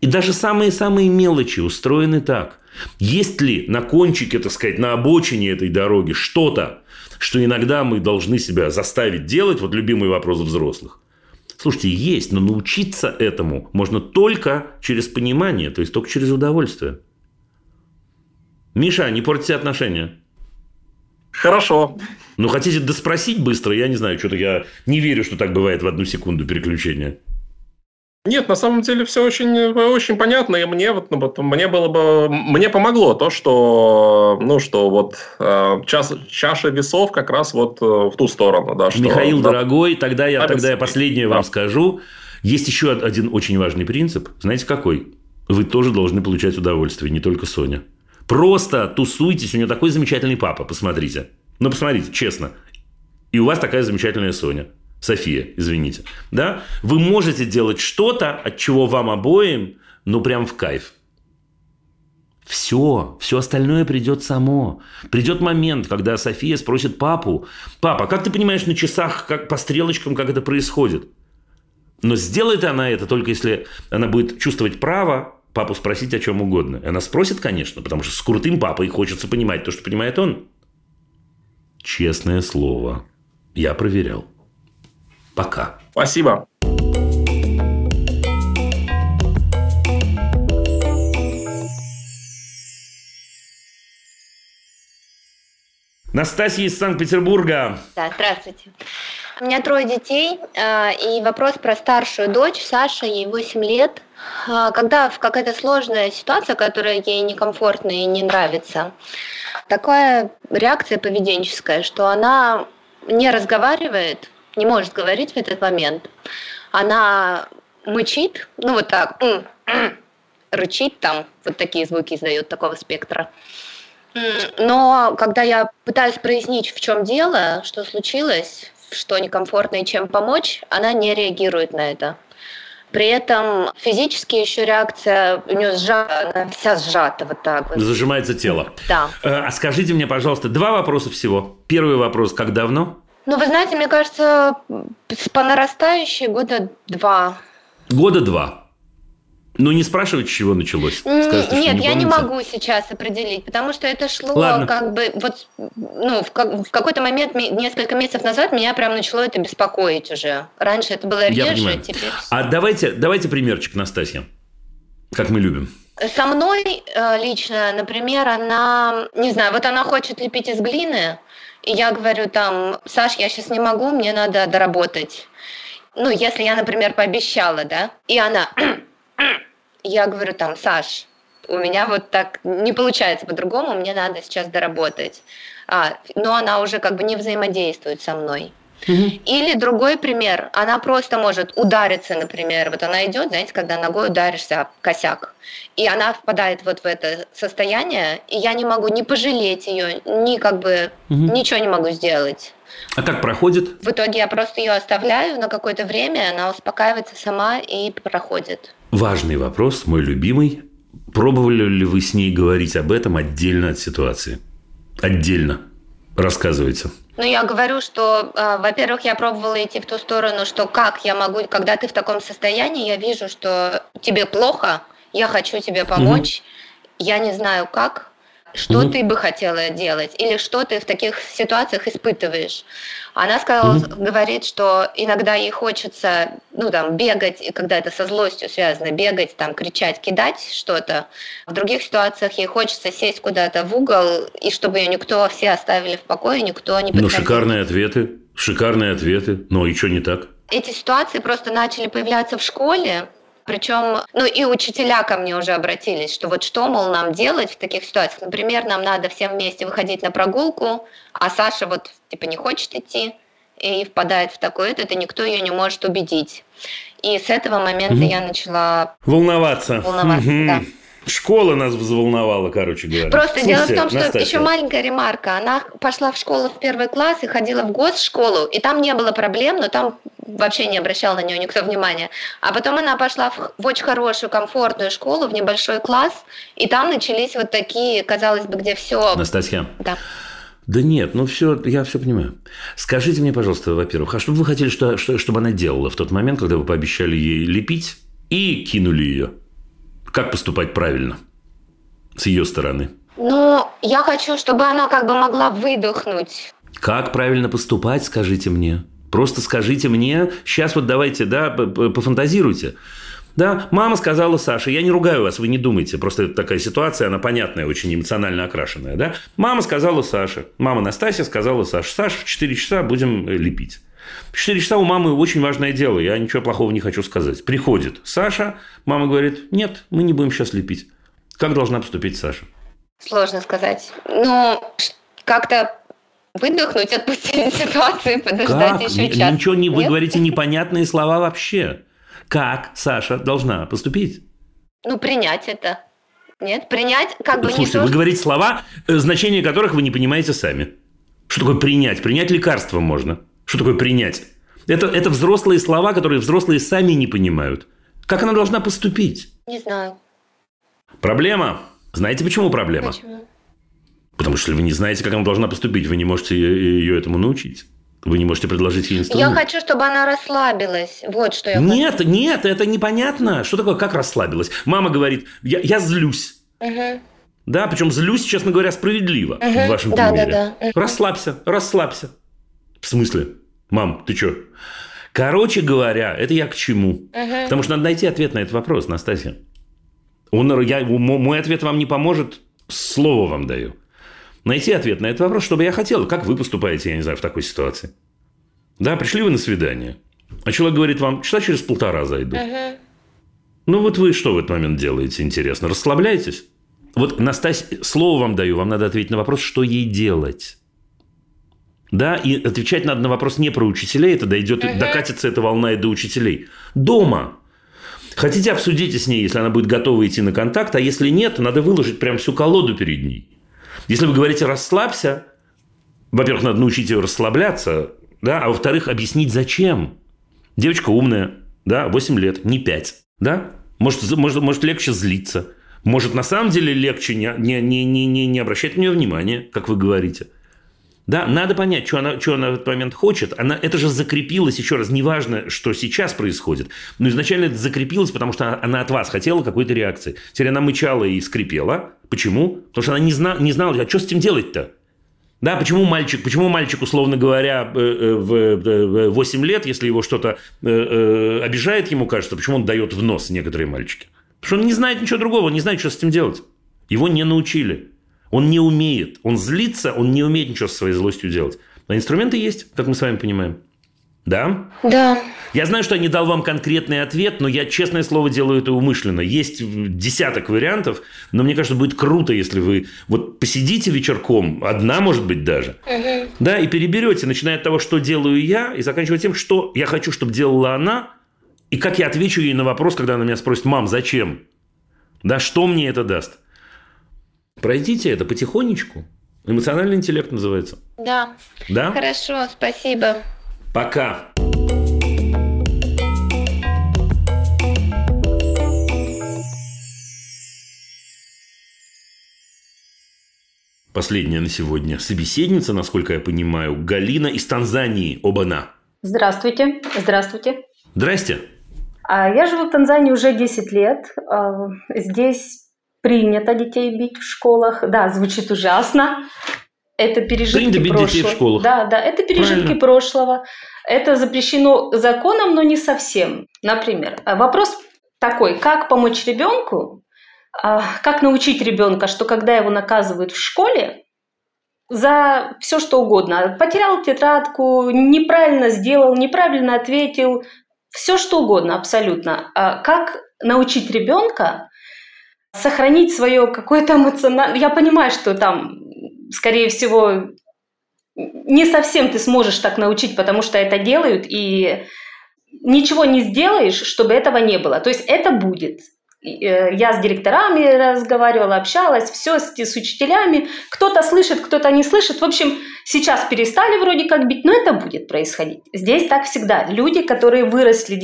И даже самые-самые мелочи устроены так. Есть ли на кончике, так сказать, на обочине этой дороги что-то, что иногда мы должны себя заставить делать? Вот любимый вопрос взрослых. Слушайте, есть, но научиться этому можно только через понимание, то есть только через удовольствие. Миша, не портите отношения. Хорошо. Ну, хотите доспросить быстро? Я не знаю, что-то я не верю, что так бывает в одну секунду переключения. Нет, на самом деле все очень, очень понятно, и мне, вот, мне было бы, мне помогло то, что, ну, что вот чаша весов как раз вот в ту сторону. Да, что, Михаил, да, дорогой, тогда я последнее вам скажу. Есть еще один очень важный принцип. Знаете, какой? Вы тоже должны получать удовольствие, не только Соня. Просто тусуйтесь, у нее такой замечательный папа, посмотрите. Ну, посмотрите, честно. И у вас такая замечательная Соня. София, извините, да? Вы можете делать что-то, от чего вам обоим, ну, прям в кайф. Все остальное придет само. Придет момент, когда София спросит папу: папа, как ты понимаешь на часах, как по стрелочкам, как это происходит? Но сделает она это только если она будет чувствовать право папу спросить о чем угодно. И она спросит, конечно, потому что с крутым папой хочется понимать то, что понимает он. Честное слово, я проверял. Пока. Спасибо. Настасья из Санкт-Петербурга. Да, здравствуйте. У меня 3 детей, и вопрос про старшую дочь. Саша, ей 8 лет. Когда в какая-то сложная ситуация, которая ей некомфортна и не нравится, такая реакция поведенческая, что она не разговаривает, не может говорить в этот момент. Она мычит, ну вот так, рычит там, вот такие звуки издает, такого спектра. Но когда я пытаюсь прояснить, в чем дело, что случилось, что некомфортно и чем помочь, она не реагирует на это. При этом физически еще реакция у нее сжата, она вся сжата вот так вот. Зажимается тело. Да. А скажите мне, пожалуйста, 2 вопроса всего. Первый вопрос, как давно? Ну, вы знаете, мне кажется, по нарастающей года 2. Года 2. Ну, не спрашивать, с чего началось. Скажите, нет, я не могу сейчас определить, потому что это шло как бы... Вот, ну, в какой-то момент, несколько месяцев назад, меня прям начало это беспокоить уже. Раньше это было реже, теперь... А давайте примерчик, Настасья, как мы любим. Со мной лично, например, она... Не знаю, вот она хочет лепить из глины, и я говорю там, Саш, я сейчас не могу, мне надо доработать. Ну, если я, например, пообещала, да, и она... Я говорю там, Саш, у меня вот так не получается по-другому, мне надо сейчас доработать. Но она уже как бы не взаимодействует со мной. Угу. Или другой пример, она просто может удариться, например, вот она идет, знаете, когда ногой ударишься об косяк, и она впадает вот в это состояние, и я не могу ни пожалеть ее, ни как бы ничего не могу сделать. А как проходит? В итоге я просто ее оставляю на какое-то время, она успокаивается сама и проходит. Важный вопрос, мой любимый. Пробовали ли вы с ней говорить об этом отдельно от ситуации? Отдельно. Рассказывайте. Ну, я говорю, что, во-первых, я пробовала идти в ту сторону, что как я могу, когда ты в таком состоянии, я вижу, что тебе плохо, я хочу тебе помочь, я не знаю как. Что ты бы хотела делать? Или что ты в таких ситуациях испытываешь? Она сказала, говорит, что иногда ей хочется, ну, там, бегать, и когда это со злостью связано, бегать, там, кричать, кидать что-то. В других ситуациях ей хочется сесть куда-то в угол, и чтобы ее никто, все оставили в покое, никто не подходил. Ну, шикарные ответы, но и что не так? Эти ситуации просто начали появляться в школе. Причем, ну и учителя ко мне уже обратились, что вот что, мол, нам делать в таких ситуациях. Например, нам надо всем вместе выходить на прогулку, а Саша вот типа не хочет идти и впадает в такое-то, это никто ее не может убедить. И с этого момента я начала... Волноваться, да. Школа нас взволновала, короче говоря. Просто дело в том, что Настасья. Еще маленькая ремарка. Она пошла в школу в 1 класс и ходила в госшколу, и там не было проблем, но там вообще не обращал на нее никто внимания. А потом она пошла в очень хорошую, комфортную школу, в небольшой класс, и там начались вот такие, казалось бы, где все... Настасья. Да. Да нет, ну все, я все понимаю. Скажите мне, пожалуйста, во-первых, а что бы вы хотели, чтобы она делала в тот момент, когда вы пообещали ей лепить и кинули ее? Как поступать правильно с ее стороны? Ну, я хочу, чтобы она как бы могла выдохнуть. Как правильно поступать, скажите мне. Просто скажите мне. Сейчас вот давайте, да, пофантазируйте. Да, мама сказала Саше, я не ругаю вас, вы не думайте. Просто это такая ситуация, она понятная, очень эмоционально окрашенная. Да? Мама сказала Саше. Мама Настасья сказала Саше. Саш, в 4 часа будем лепить. 4 часа у мамы очень важное дело, я ничего плохого не хочу сказать. Приходит Саша, мама говорит, нет, мы не будем сейчас лепить. Как должна поступить Саша? Сложно сказать. Ну, как-то выдохнуть, отпустить ситуацию, подождать еще час. Ничего не вы говорите непонятные слова вообще. Как Саша должна поступить? Ну, принять это. Нет, принять как бы не то. Слушайте, вы говорите слова, значение которых вы не понимаете сами. Что такое принять? Принять лекарство можно. Что такое принять? Это взрослые слова, которые взрослые сами не понимают. Как она должна поступить? Не знаю. Проблема. Знаете, почему проблема? Почему? Потому что если вы не знаете, как она должна поступить, вы не можете ее этому научить. Вы не можете предложить ей инструмент. Я хочу, чтобы она расслабилась. Вот что я хочу. Нет, это непонятно. Что такое, как расслабилась? Мама говорит, я злюсь. Угу. Да, причем злюсь, честно говоря, справедливо в вашем примере. Да. Угу. Расслабься. В смысле? Мам, ты чё? Короче говоря, это я к чему? Потому что надо найти ответ на этот вопрос, Настасья. Мой ответ вам не поможет, слово вам даю. Найти ответ на этот вопрос, что бы я хотела. Как вы поступаете, я не знаю, в такой ситуации? Да, пришли вы на свидание, а человек говорит вам, часа через 1,5 зайду. Ну, вот вы что в этот момент делаете, интересно? Расслабляетесь? Вот, Настасья, слово вам даю, вам надо ответить на вопрос, что ей делать. Да, и отвечать надо на вопрос не про учителей, это дойдет, докатится эта волна и до учителей. Дома. Хотите, обсудите с ней, если она будет готова идти на контакт, а если нет, надо выложить прям всю колоду перед ней. Если вы говорите «расслабься», во-первых, надо научить ее расслабляться, да, а во-вторых, объяснить зачем. Девочка умная, да, 8 лет, не 5, да, может легче злиться, может на самом деле легче не обращать на нее внимания, как вы говорите. Да, надо понять, что она в этот момент хочет. Это же закрепилось, еще раз, неважно, что сейчас происходит. Но изначально это закрепилось, потому что она от вас хотела какой-то реакции. Теперь она мычала и скрипела. Почему? Потому что она не знала, а что с этим делать-то? Да, почему мальчик, условно говоря, в 8 лет, если его что-то обижает, ему кажется, почему он дает в нос некоторые мальчики? Потому что он не знает ничего другого, он не знает, что с этим делать. Его не научили. Он не умеет. Он злится, он не умеет ничего со своей злостью делать. А инструменты есть, как мы с вами понимаем. Да? Да. Я знаю, что я не дал вам конкретный ответ, но я, честное слово, делаю это умышленно. Есть десяток вариантов, но мне кажется, будет круто, если вы вот посидите вечерком, одна, может быть, даже, да, и переберете, начиная от того, что делаю я, и заканчивая тем, что я хочу, чтобы делала она, и как я отвечу ей на вопрос, когда она меня спросит: «Мам, зачем?» Да, что мне это даст? Пройдите это потихонечку. Эмоциональный интеллект называется. Да. Да? Хорошо, спасибо. Пока. Последняя на сегодня собеседница, насколько я понимаю, Галина из Танзании. Оба-на. Здравствуйте. Здравствуйте. Здрасте. Я живу в Танзании уже 10 лет. Здесь... Принято детей бить в школах. Да, звучит ужасно. Это пережитки прошлого. Да, это пережитки прошлого. Это запрещено законом, но не совсем. Например, вопрос такой: как помочь ребенку, как научить ребенка, что когда его наказывают в школе за все что угодно, потерял тетрадку, неправильно сделал, неправильно ответил, все что угодно абсолютно. Как научить ребенка сохранить свое какое-то эмоциональное... Я понимаю, что там, скорее всего, не совсем ты сможешь так научить, потому что это делают, и ничего не сделаешь, чтобы этого не было. То есть это будет. Я с директорами разговаривала, общалась, все с учителями. Кто-то слышит, кто-то не слышит. В общем, сейчас перестали вроде как бить, но это будет происходить. Здесь так всегда. Люди, которые выросли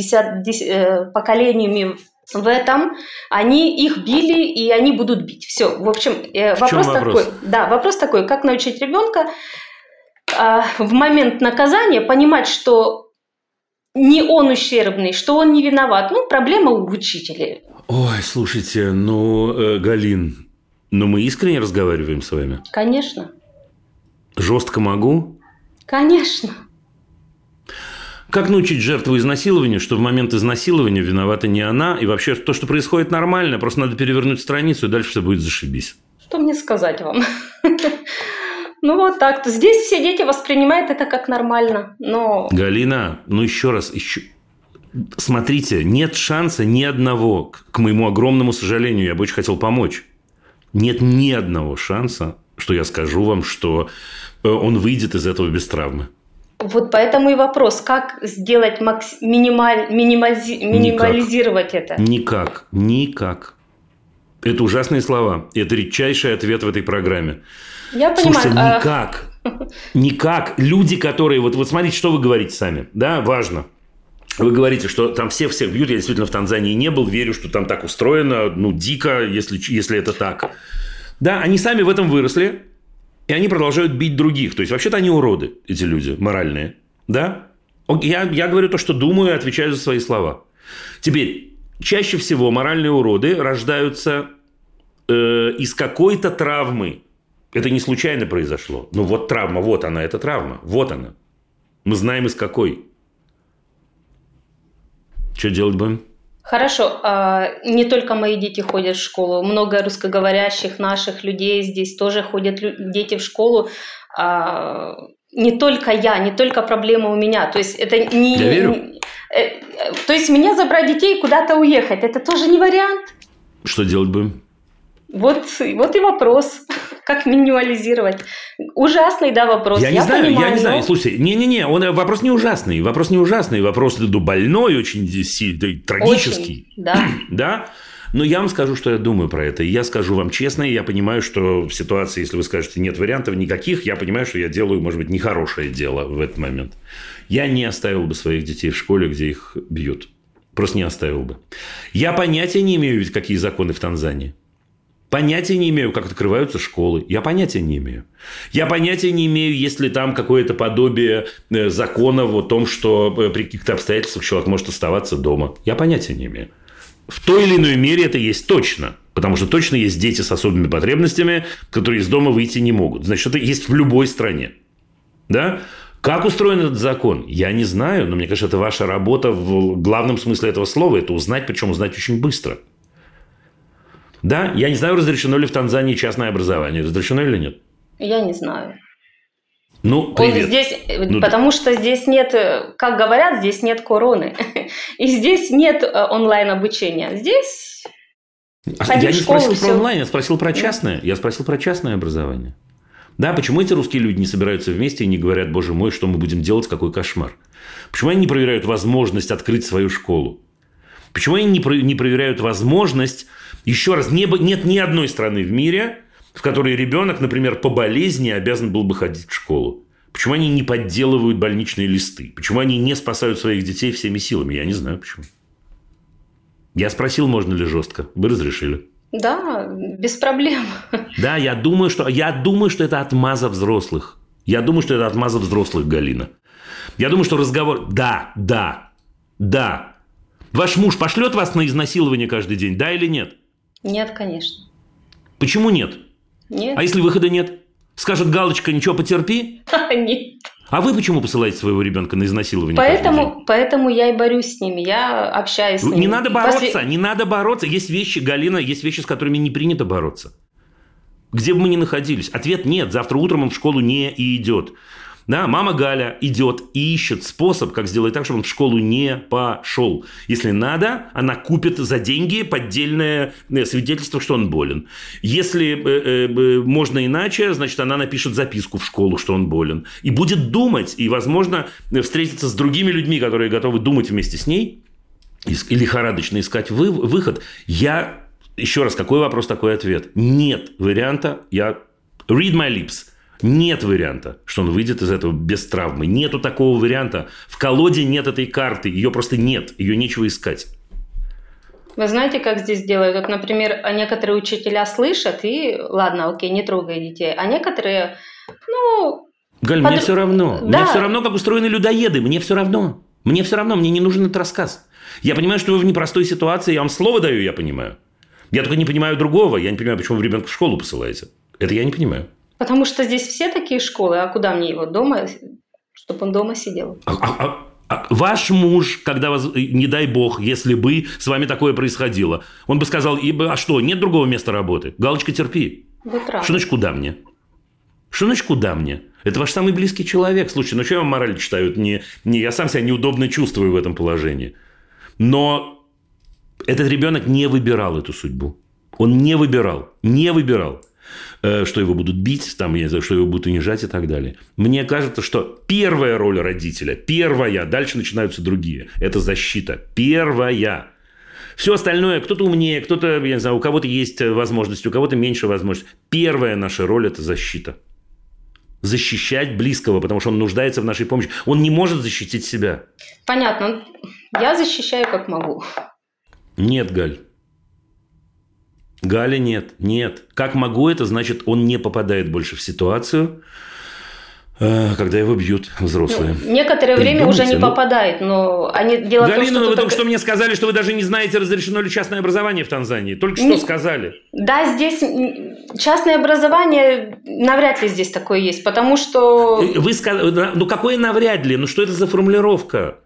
поколениями в этом, они их били, и они будут бить. Все, в общем, вопрос такой, как научить ребенка в момент наказания понимать, что не он ущербный, что он не виноват. Ну, проблема у учителя. Ой, слушайте, Галин, мы искренне разговариваем с вами? Конечно. Жестко могу? Конечно. Как научить жертву изнасилования, что в момент изнасилования виновата не она, и вообще то, что происходит, нормально, просто надо перевернуть страницу, и дальше все будет зашибись. Что мне сказать вам? Ну, вот так. Здесь все дети воспринимают это как нормально, но... Галина, еще раз, смотрите, нет шанса ни одного, к моему огромному сожалению, я бы очень хотел помочь, нет ни одного шанса, что я скажу вам, что он выйдет из этого без травмы. Вот поэтому и вопрос, как сделать минимализировать это? Никак. Это ужасные слова. Это редчайший ответ в этой программе. Я понимаю. Слушайте, никак. Люди, которые... Вот смотрите, что вы говорите сами. Да, важно. Вы говорите, что там всех бьют. Я действительно в Танзании не был. Верю, что там так устроено. Дико, если это так. Да, они сами в этом выросли. И они продолжают бить других. То есть, вообще-то они уроды, эти люди, моральные. Да? Я говорю то, что думаю, и отвечаю за свои слова. Теперь, чаще всего моральные уроды рождаются из какой-то травмы. Это не случайно произошло. Вот травма, вот она, это травма. Вот она. Мы знаем, из какой. Что делать будем? Хорошо. Не только мои дети ходят в школу. Много русскоговорящих наших людей здесь тоже ходят дети в школу. Не только я, не только проблема у меня. То есть это не... Я верю. То есть мне забрать детей и куда-то уехать. Это тоже не вариант. Что делать будем? Вот и вопрос, как минимализировать. Ужасный, да, вопрос. Я не знаю, слушайте, вопрос не ужасный, вопрос больной, очень трагический. Очень, да. Да? Но я вам скажу, что я думаю про это. И я скажу вам честно, и я понимаю, что в ситуации, если вы скажете, нет вариантов никаких, я понимаю, что я делаю, может быть, нехорошее дело в этот момент. Я не оставил бы своих детей в школе, где их бьют. Просто не оставил бы. Я понятия не имею, ведь какие законы в Танзании. Понятия не имею, как открываются школы. Я понятия не имею. Я понятия не имею, есть ли там какое-то подобие закона о том, что при каких-то обстоятельствах человек может оставаться дома. Я понятия не имею. В той или иной мере это есть точно. Потому что точно есть дети с особыми потребностями, которые из дома выйти не могут. Значит, это есть в любой стране. Да? Как устроен этот закон? Я не знаю. Но мне кажется, это ваша работа в главном смысле этого слова. Это узнать, причем узнать очень быстро. Да? Я не знаю, разрешено ли в Танзании частное образование. Разрешено или нет? Я не знаю. Ну, привет. Потому что здесь нет, как говорят, здесь нет короны. И здесь нет онлайн-обучения. Здесь... Я не спросил про онлайн, я спросил про частное. Я спросил про частное образование. Да, почему эти русские люди не собираются вместе и не говорят, боже мой, что мы будем делать, какой кошмар? Почему они не проверяют возможность открыть свою школу? Почему они не проверяют возможность... Еще раз, нет ни одной страны в мире, в которой ребенок, например, по болезни обязан был бы ходить в школу. Почему они не подделывают больничные листы? Почему они не спасают своих детей всеми силами? Я не знаю, почему. Я спросил, можно ли жестко. Вы разрешили. Да, без проблем. Да, я думаю, что это отмаза взрослых. Я думаю, что это отмаза взрослых, Галина. Я думаю, что разговор... Да. Ваш муж пошлет вас на изнасилование каждый день, да или нет? Нет, конечно. Почему нет? Нет. А если выхода нет? Скажет галочка, ничего, потерпи? Нет. А вы почему посылаете своего ребенка на изнасилование? Поэтому я и борюсь с ними, я общаюсь с ними. Не надо бороться, не надо бороться. Есть вещи, Галина, с которыми не принято бороться. Где бы мы ни находились. Ответ нет, завтра утром он в школу не идет. Да, мама Галя идет и ищет способ, как сделать так, чтобы он в школу не пошел. Если надо, она купит за деньги поддельное свидетельство, что он болен. Если можно иначе, значит, она напишет записку в школу, что он болен. И будет думать, и, возможно, встретиться с другими людьми, которые готовы думать вместе с ней, и лихорадочно искать выход. Еще раз, какой вопрос, такой ответ. Нет варианта. Read my lips. Нет варианта, что он выйдет из этого без травмы. Нету такого варианта. В колоде нет этой карты. Ее просто нет. Ее нечего искать. Вы знаете, как здесь делают? Вот, например, некоторые учителя слышат и... Ладно, окей, не трогай детей. А некоторые... Галь, мне все равно. Да. Мне все равно, как устроены людоеды. Мне все равно. Мне не нужен этот рассказ. Я понимаю, что вы в непростой ситуации. Я вам слово даю, я понимаю. Я только не понимаю другого. Я не понимаю, почему вы ребенка в школу посылаете. Это я не понимаю. Потому что здесь все такие школы, а куда мне его дома, чтобы он дома сидел? Ваш муж, когда вас, не дай бог, если бы с вами такое происходило, он бы сказал, а что, нет другого места работы? Галочка, терпи. Что значит, куда мне? Это ваш самый близкий человек. Слушайте, что я вам мораль читаю? Я сам себя неудобно чувствую в этом положении. Но этот ребенок не выбирал эту судьбу. Он не выбирал. Что его будут бить, что его будут унижать и так далее. Мне кажется, что первая роль родителя, дальше начинаются другие. Это защита. Первая. Все остальное, кто-то умнее, кто-то, я не знаю, у кого-то есть возможность, у кого-то меньше возможности. Первая наша роль – это защита. Защищать близкого, потому что он нуждается в нашей помощи. Он не может защитить себя. Понятно. Я защищаю, как могу. Нет, Галь. Галя, нет. Как могу, это значит, он не попадает больше в ситуацию, когда его бьют взрослые. Некоторое время уже не попадает, но они делают... Галина, вы только что мне сказали, что вы даже не знаете, разрешено ли частное образование в Танзании. Только что сказали. Да, здесь частное образование навряд ли здесь такое есть, потому что... Вы сказали, какое навряд ли? Что это за формулировка?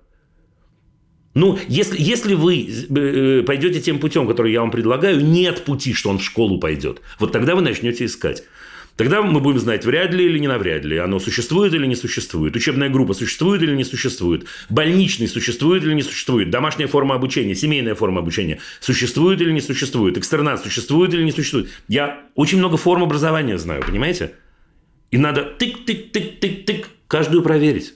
Если вы пойдете тем путем, который я вам предлагаю, нет пути, что он в школу пойдет. Вот тогда вы начнете искать. Тогда мы будем знать, вряд ли или не навряд ли, оно существует или не существует, учебная группа существует или не существует, больничный существует или не существует, домашняя форма обучения, семейная форма обучения существует или не существует, экстернат существует или не существует. Я очень много форм образования знаю, понимаете? И надо тык-тык-тык-тык-тык каждую проверить.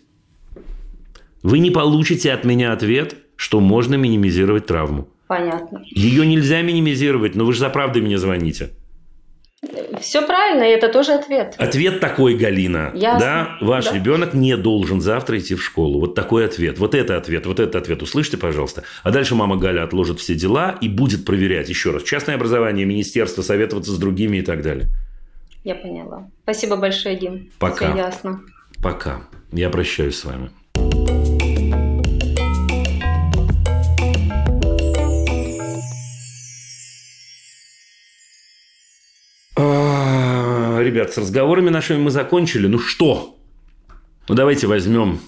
Вы не получите от меня ответ, что можно минимизировать травму. Понятно. Ее нельзя минимизировать, но вы же за правдой мне звоните. Все правильно, и это тоже ответ. Ответ такой, Галина. Ясно. Да, ваш ребенок не должен завтра идти в школу. Вот такой ответ. Вот это ответ, вот этот ответ. Услышьте, пожалуйста. А дальше мама Галя отложит все дела и будет проверять еще раз. Частное образование, министерство, советоваться с другими и так далее. Я поняла. Спасибо большое, Дим. Пока. Все ясно. Пока. Я прощаюсь с вами. Ребят, с разговорами нашими мы закончили. Ну что? Ну давайте возьмем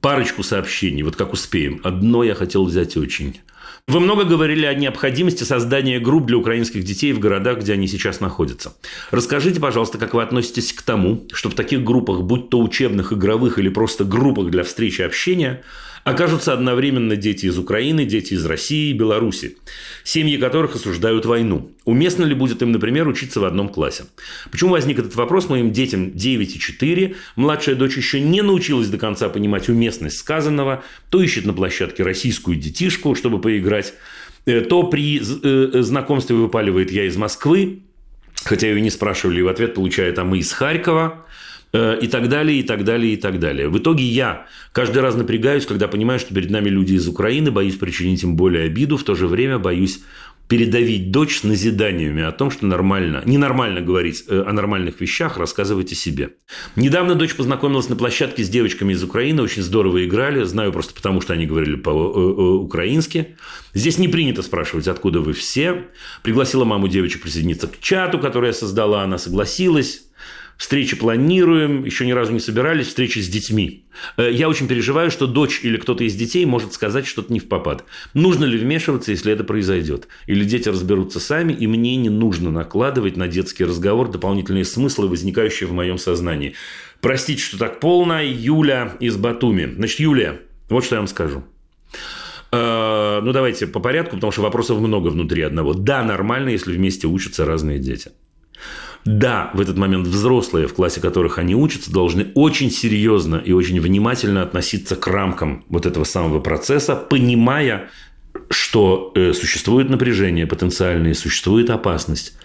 парочку сообщений, вот как успеем. Одно я хотел взять очень. Вы много говорили о необходимости создания групп для украинских детей в городах, где они сейчас находятся. Расскажите, пожалуйста, как вы относитесь к тому, что в таких группах, будь то учебных, игровых или просто группах для встречи и общения, окажутся одновременно дети из Украины, дети из России и Беларуси, семьи которых осуждают войну. Уместно ли будет им, например, учиться в одном классе? Почему возник этот вопрос? Моим детям 9 и 4. Младшая дочь еще не научилась до конца понимать уместность сказанного. То ищет на площадке российскую детишку, чтобы поиграть. То при знакомстве выпаливает: «Я из Москвы», хотя ее не спрашивали, и в ответ получает: «А мы из Харькова». И так далее, и так далее, и так далее. В итоге я каждый раз напрягаюсь, когда понимаю, что перед нами люди из Украины, боюсь причинить им боль и обиду, в то же время боюсь передавить дочь с назиданиями о том, что нормально, ненормально говорить о нормальных вещах, рассказывайте себе. Недавно дочь познакомилась на площадке с девочками из Украины, очень здорово играли, знаю просто потому, что они говорили по-украински. Здесь не принято спрашивать, откуда вы все. Пригласила маму девочек присоединиться к чату, который я создала, она согласилась. Встречи планируем, еще ни разу не собирались, встречи с детьми. Я очень переживаю, что дочь или кто-то из детей может сказать что-то невпопад. Нужно ли вмешиваться, если это произойдет? Или дети разберутся сами, и мне не нужно накладывать на детский разговор дополнительные смыслы, возникающие в моем сознании. Простите, что так полно. Юля из Батуми. Значит, Юлия, вот что я вам скажу. Ну, давайте по порядку, потому что вопросов много внутри одного. Да, нормально, если вместе учатся разные дети. Да, в этот момент взрослые, в классе которых они учатся, должны очень серьезно и очень внимательно относиться к рамкам вот этого самого процесса, понимая, что существует напряжение потенциальное, существует опасность.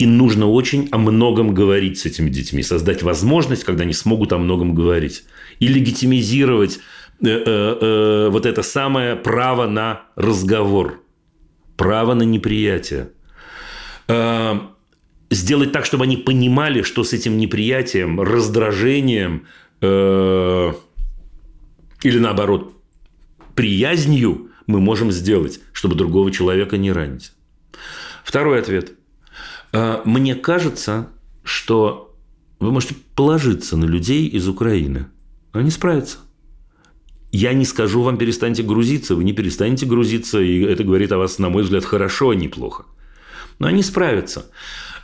И нужно очень о многом говорить с этими детьми, создать возможность, когда они смогут о многом говорить, и легитимизировать вот это самое право на разговор, право на неприятие. Сделать так, чтобы они понимали, что с этим неприятием, раздражением или, наоборот, приязнью мы можем сделать, чтобы другого человека не ранить. Второй ответ. Мне кажется, что вы можете положиться на людей из Украины. Они справятся. Я не скажу вам «перестаньте грузиться», вы не перестанете грузиться, и это говорит о вас, на мой взгляд, хорошо, а не плохо. Но они справятся.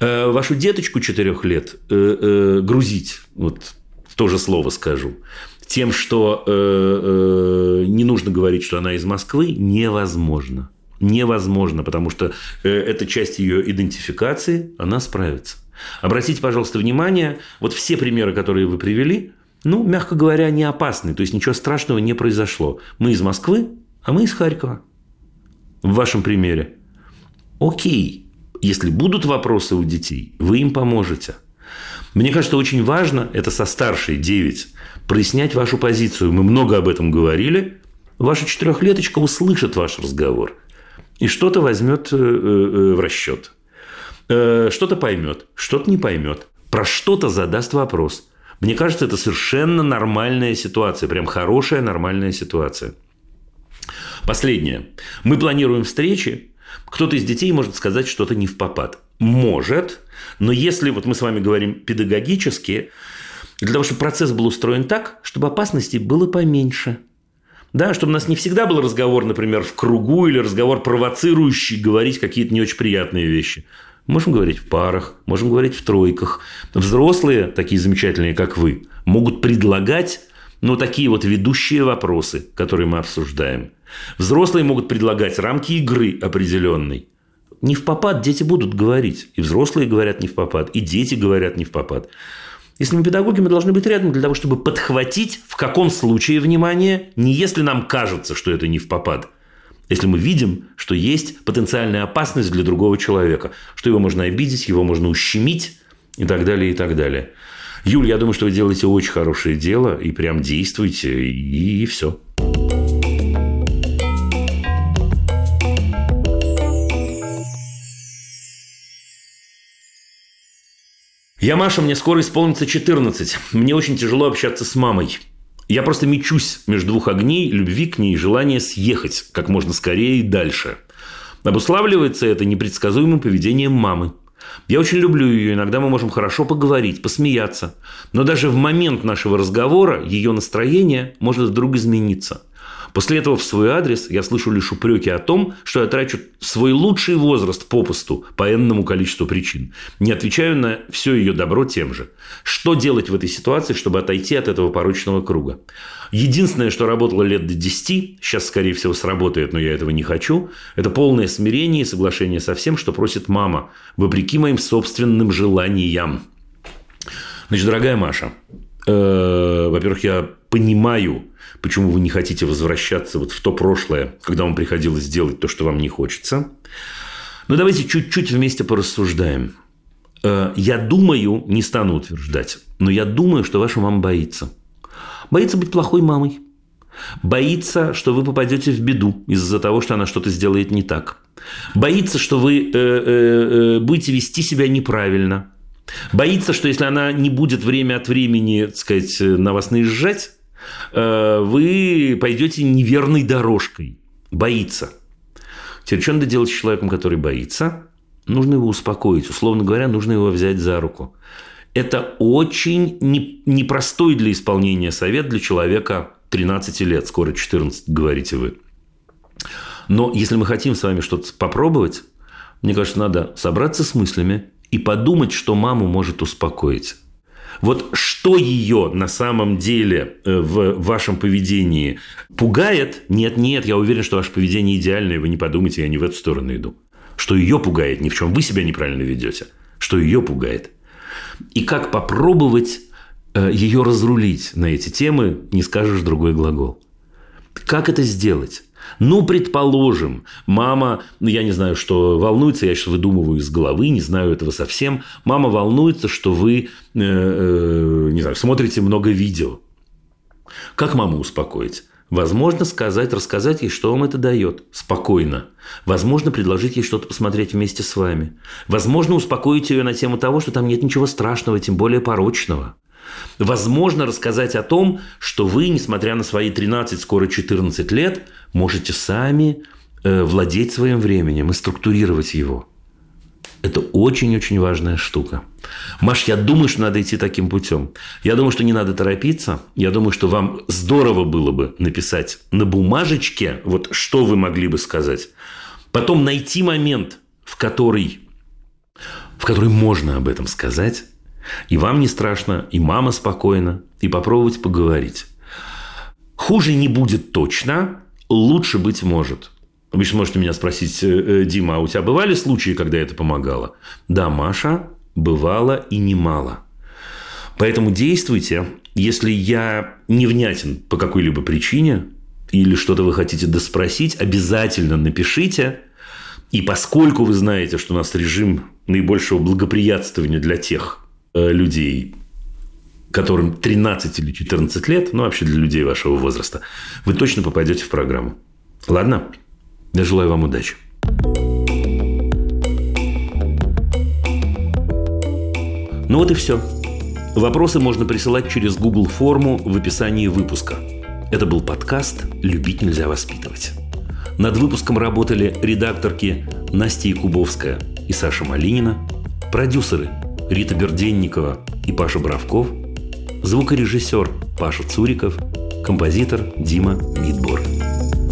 Вашу деточку 4 лет грузить, вот тоже слово скажу, тем, что не нужно говорить, что она из Москвы, невозможно. Невозможно, потому что это часть ее идентификации, она справится. Обратите, пожалуйста, внимание, вот все примеры, которые вы привели, ну, мягко говоря, не опасны, то есть ничего страшного не произошло. Мы из Москвы, а мы из Харькова. В вашем примере. Окей. Если будут вопросы у детей, вы им поможете. Мне кажется, очень важно, это со старшей 9, прояснять вашу позицию. Мы много об этом говорили. Ваша 4-леточка услышит ваш разговор и что-то возьмет в расчет. Что-то поймет, что-то не поймет. Про что-то задаст вопрос. Мне кажется, это совершенно нормальная ситуация. Прям хорошая нормальная ситуация. Последнее. Мы планируем встречи. Кто-то из детей может сказать что-то невпопад. Может, но если вот мы с вами говорим педагогически, для того, чтобы процесс был устроен так, чтобы опасностей было поменьше. Да, чтобы у нас не всегда был разговор, например, в кругу или разговор провоцирующий, говорить какие-то не очень приятные вещи. Можем говорить в парах, можем говорить в тройках. Взрослые, такие замечательные, как вы, могут предлагать, ну, такие вот ведущие вопросы, которые мы обсуждаем. Взрослые могут предлагать рамки игры определенной. Не впопад дети будут говорить. И взрослые говорят не впопад, и дети говорят не впопад. Если мы педагоги, мы должны быть рядом для того, чтобы подхватить, в каком случае, внимание, не если нам кажется, что это не впопад. Если мы видим, что есть потенциальная опасность для другого человека, что его можно обидеть, его можно ущемить и так далее, и так далее. Юль, я думаю, что вы делаете очень хорошее дело и прям действуете, и все. Я Маша, мне скоро исполнится 14. Мне очень тяжело общаться с мамой. Я просто мечусь между двух огней, любви к ней и желания съехать как можно скорее и дальше. Обуславливается это непредсказуемым поведением мамы. Я очень люблю ее, иногда мы можем хорошо поговорить, посмеяться. Но даже в момент нашего разговора ее настроение может вдруг измениться. После этого в свой адрес я слышу лишь упреки о том, что я трачу свой лучший возраст попусту по энному количеству причин. Не отвечаю на все ее добро тем же. Что делать в этой ситуации, чтобы отойти от этого порочного круга? Единственное, что работало лет до 10, сейчас, скорее всего, сработает, но я этого не хочу, это полное смирение и соглашение со всем, что просит мама, вопреки моим собственным желаниям. Значит, дорогая Маша, во-первых, я понимаю, почему вы не хотите возвращаться вот в то прошлое, когда вам приходилось делать то, что вам не хочется. Но давайте чуть-чуть вместе порассуждаем. Я думаю, не стану утверждать, но я думаю, что ваша мама боится. Боится быть плохой мамой. Боится, что вы попадете в беду из-за того, что она что-то сделает не так. Боится, что вы будете вести себя неправильно. Боится, что если она не будет время от времени, так сказать, на вас наезжать, вы пойдете неверной дорожкой. Боится. Теперь, что надо делать с человеком, который боится? Нужно его успокоить. Условно говоря, нужно его взять за руку. Это очень непростой для исполнения совет для человека 13 лет, скоро 14, говорите вы. Но если мы хотим с вами что-то попробовать, мне кажется, надо собраться с мыслями и подумать, что маму может успокоить. Вот что ее на самом деле в вашем поведении пугает? Нет, я уверен, что ваше поведение идеальное, вы не подумайте, я не в эту сторону иду. Что ее пугает, ни в чем вы себя неправильно ведете, что ее пугает. И как попробовать ее разрулить на эти темы, не скажешь другой глагол. Как это сделать? Ну, предположим, мама, я не знаю, что волнуется, я сейчас выдумываю из головы, не знаю этого совсем. Мама волнуется, что вы, не знаю, смотрите много видео. Как маму успокоить? Возможно, рассказать ей, что вам это дает, спокойно. Возможно, предложить ей что-то посмотреть вместе с вами. Возможно, успокоить ее на тему того, что там нет ничего страшного, тем более порочного. Возможно, рассказать о том, что вы, несмотря на свои 13, скоро 14 лет, можете сами владеть своим временем и структурировать его. Это очень-очень важная штука. Маш, я думаю, что надо идти таким путем. Я думаю, что не надо торопиться. Я думаю, что вам здорово было бы написать на бумажечке, вот что вы могли бы сказать. Потом найти момент, в который можно об этом сказать. И вам не страшно, и мама спокойна, и попробовать поговорить. Хуже не будет точно, лучше быть может. Вы же можете меня спросить, Дима, а у тебя бывали случаи, когда это помогало? Да, Маша, бывало и немало. Поэтому действуйте. Если я невнятен по какой-либо причине, или что-то вы хотите доспросить, обязательно напишите. И поскольку вы знаете, что у нас режим наибольшего благоприятствования для тех людей, которым 13 или 14 лет, ну, вообще для людей вашего возраста, вы точно попадете в программу. Ладно? Я желаю вам удачи. Ну вот и все. Вопросы можно присылать через Google форму в описании выпуска. Это был подкаст «Любить нельзя воспитывать». Над выпуском работали редакторки Настя Якубовская и Саша Малинина, продюсеры Рита Берденникова и Паша Боровков, звукорежиссер Паша Цуриков, композитор Дима Мидборн.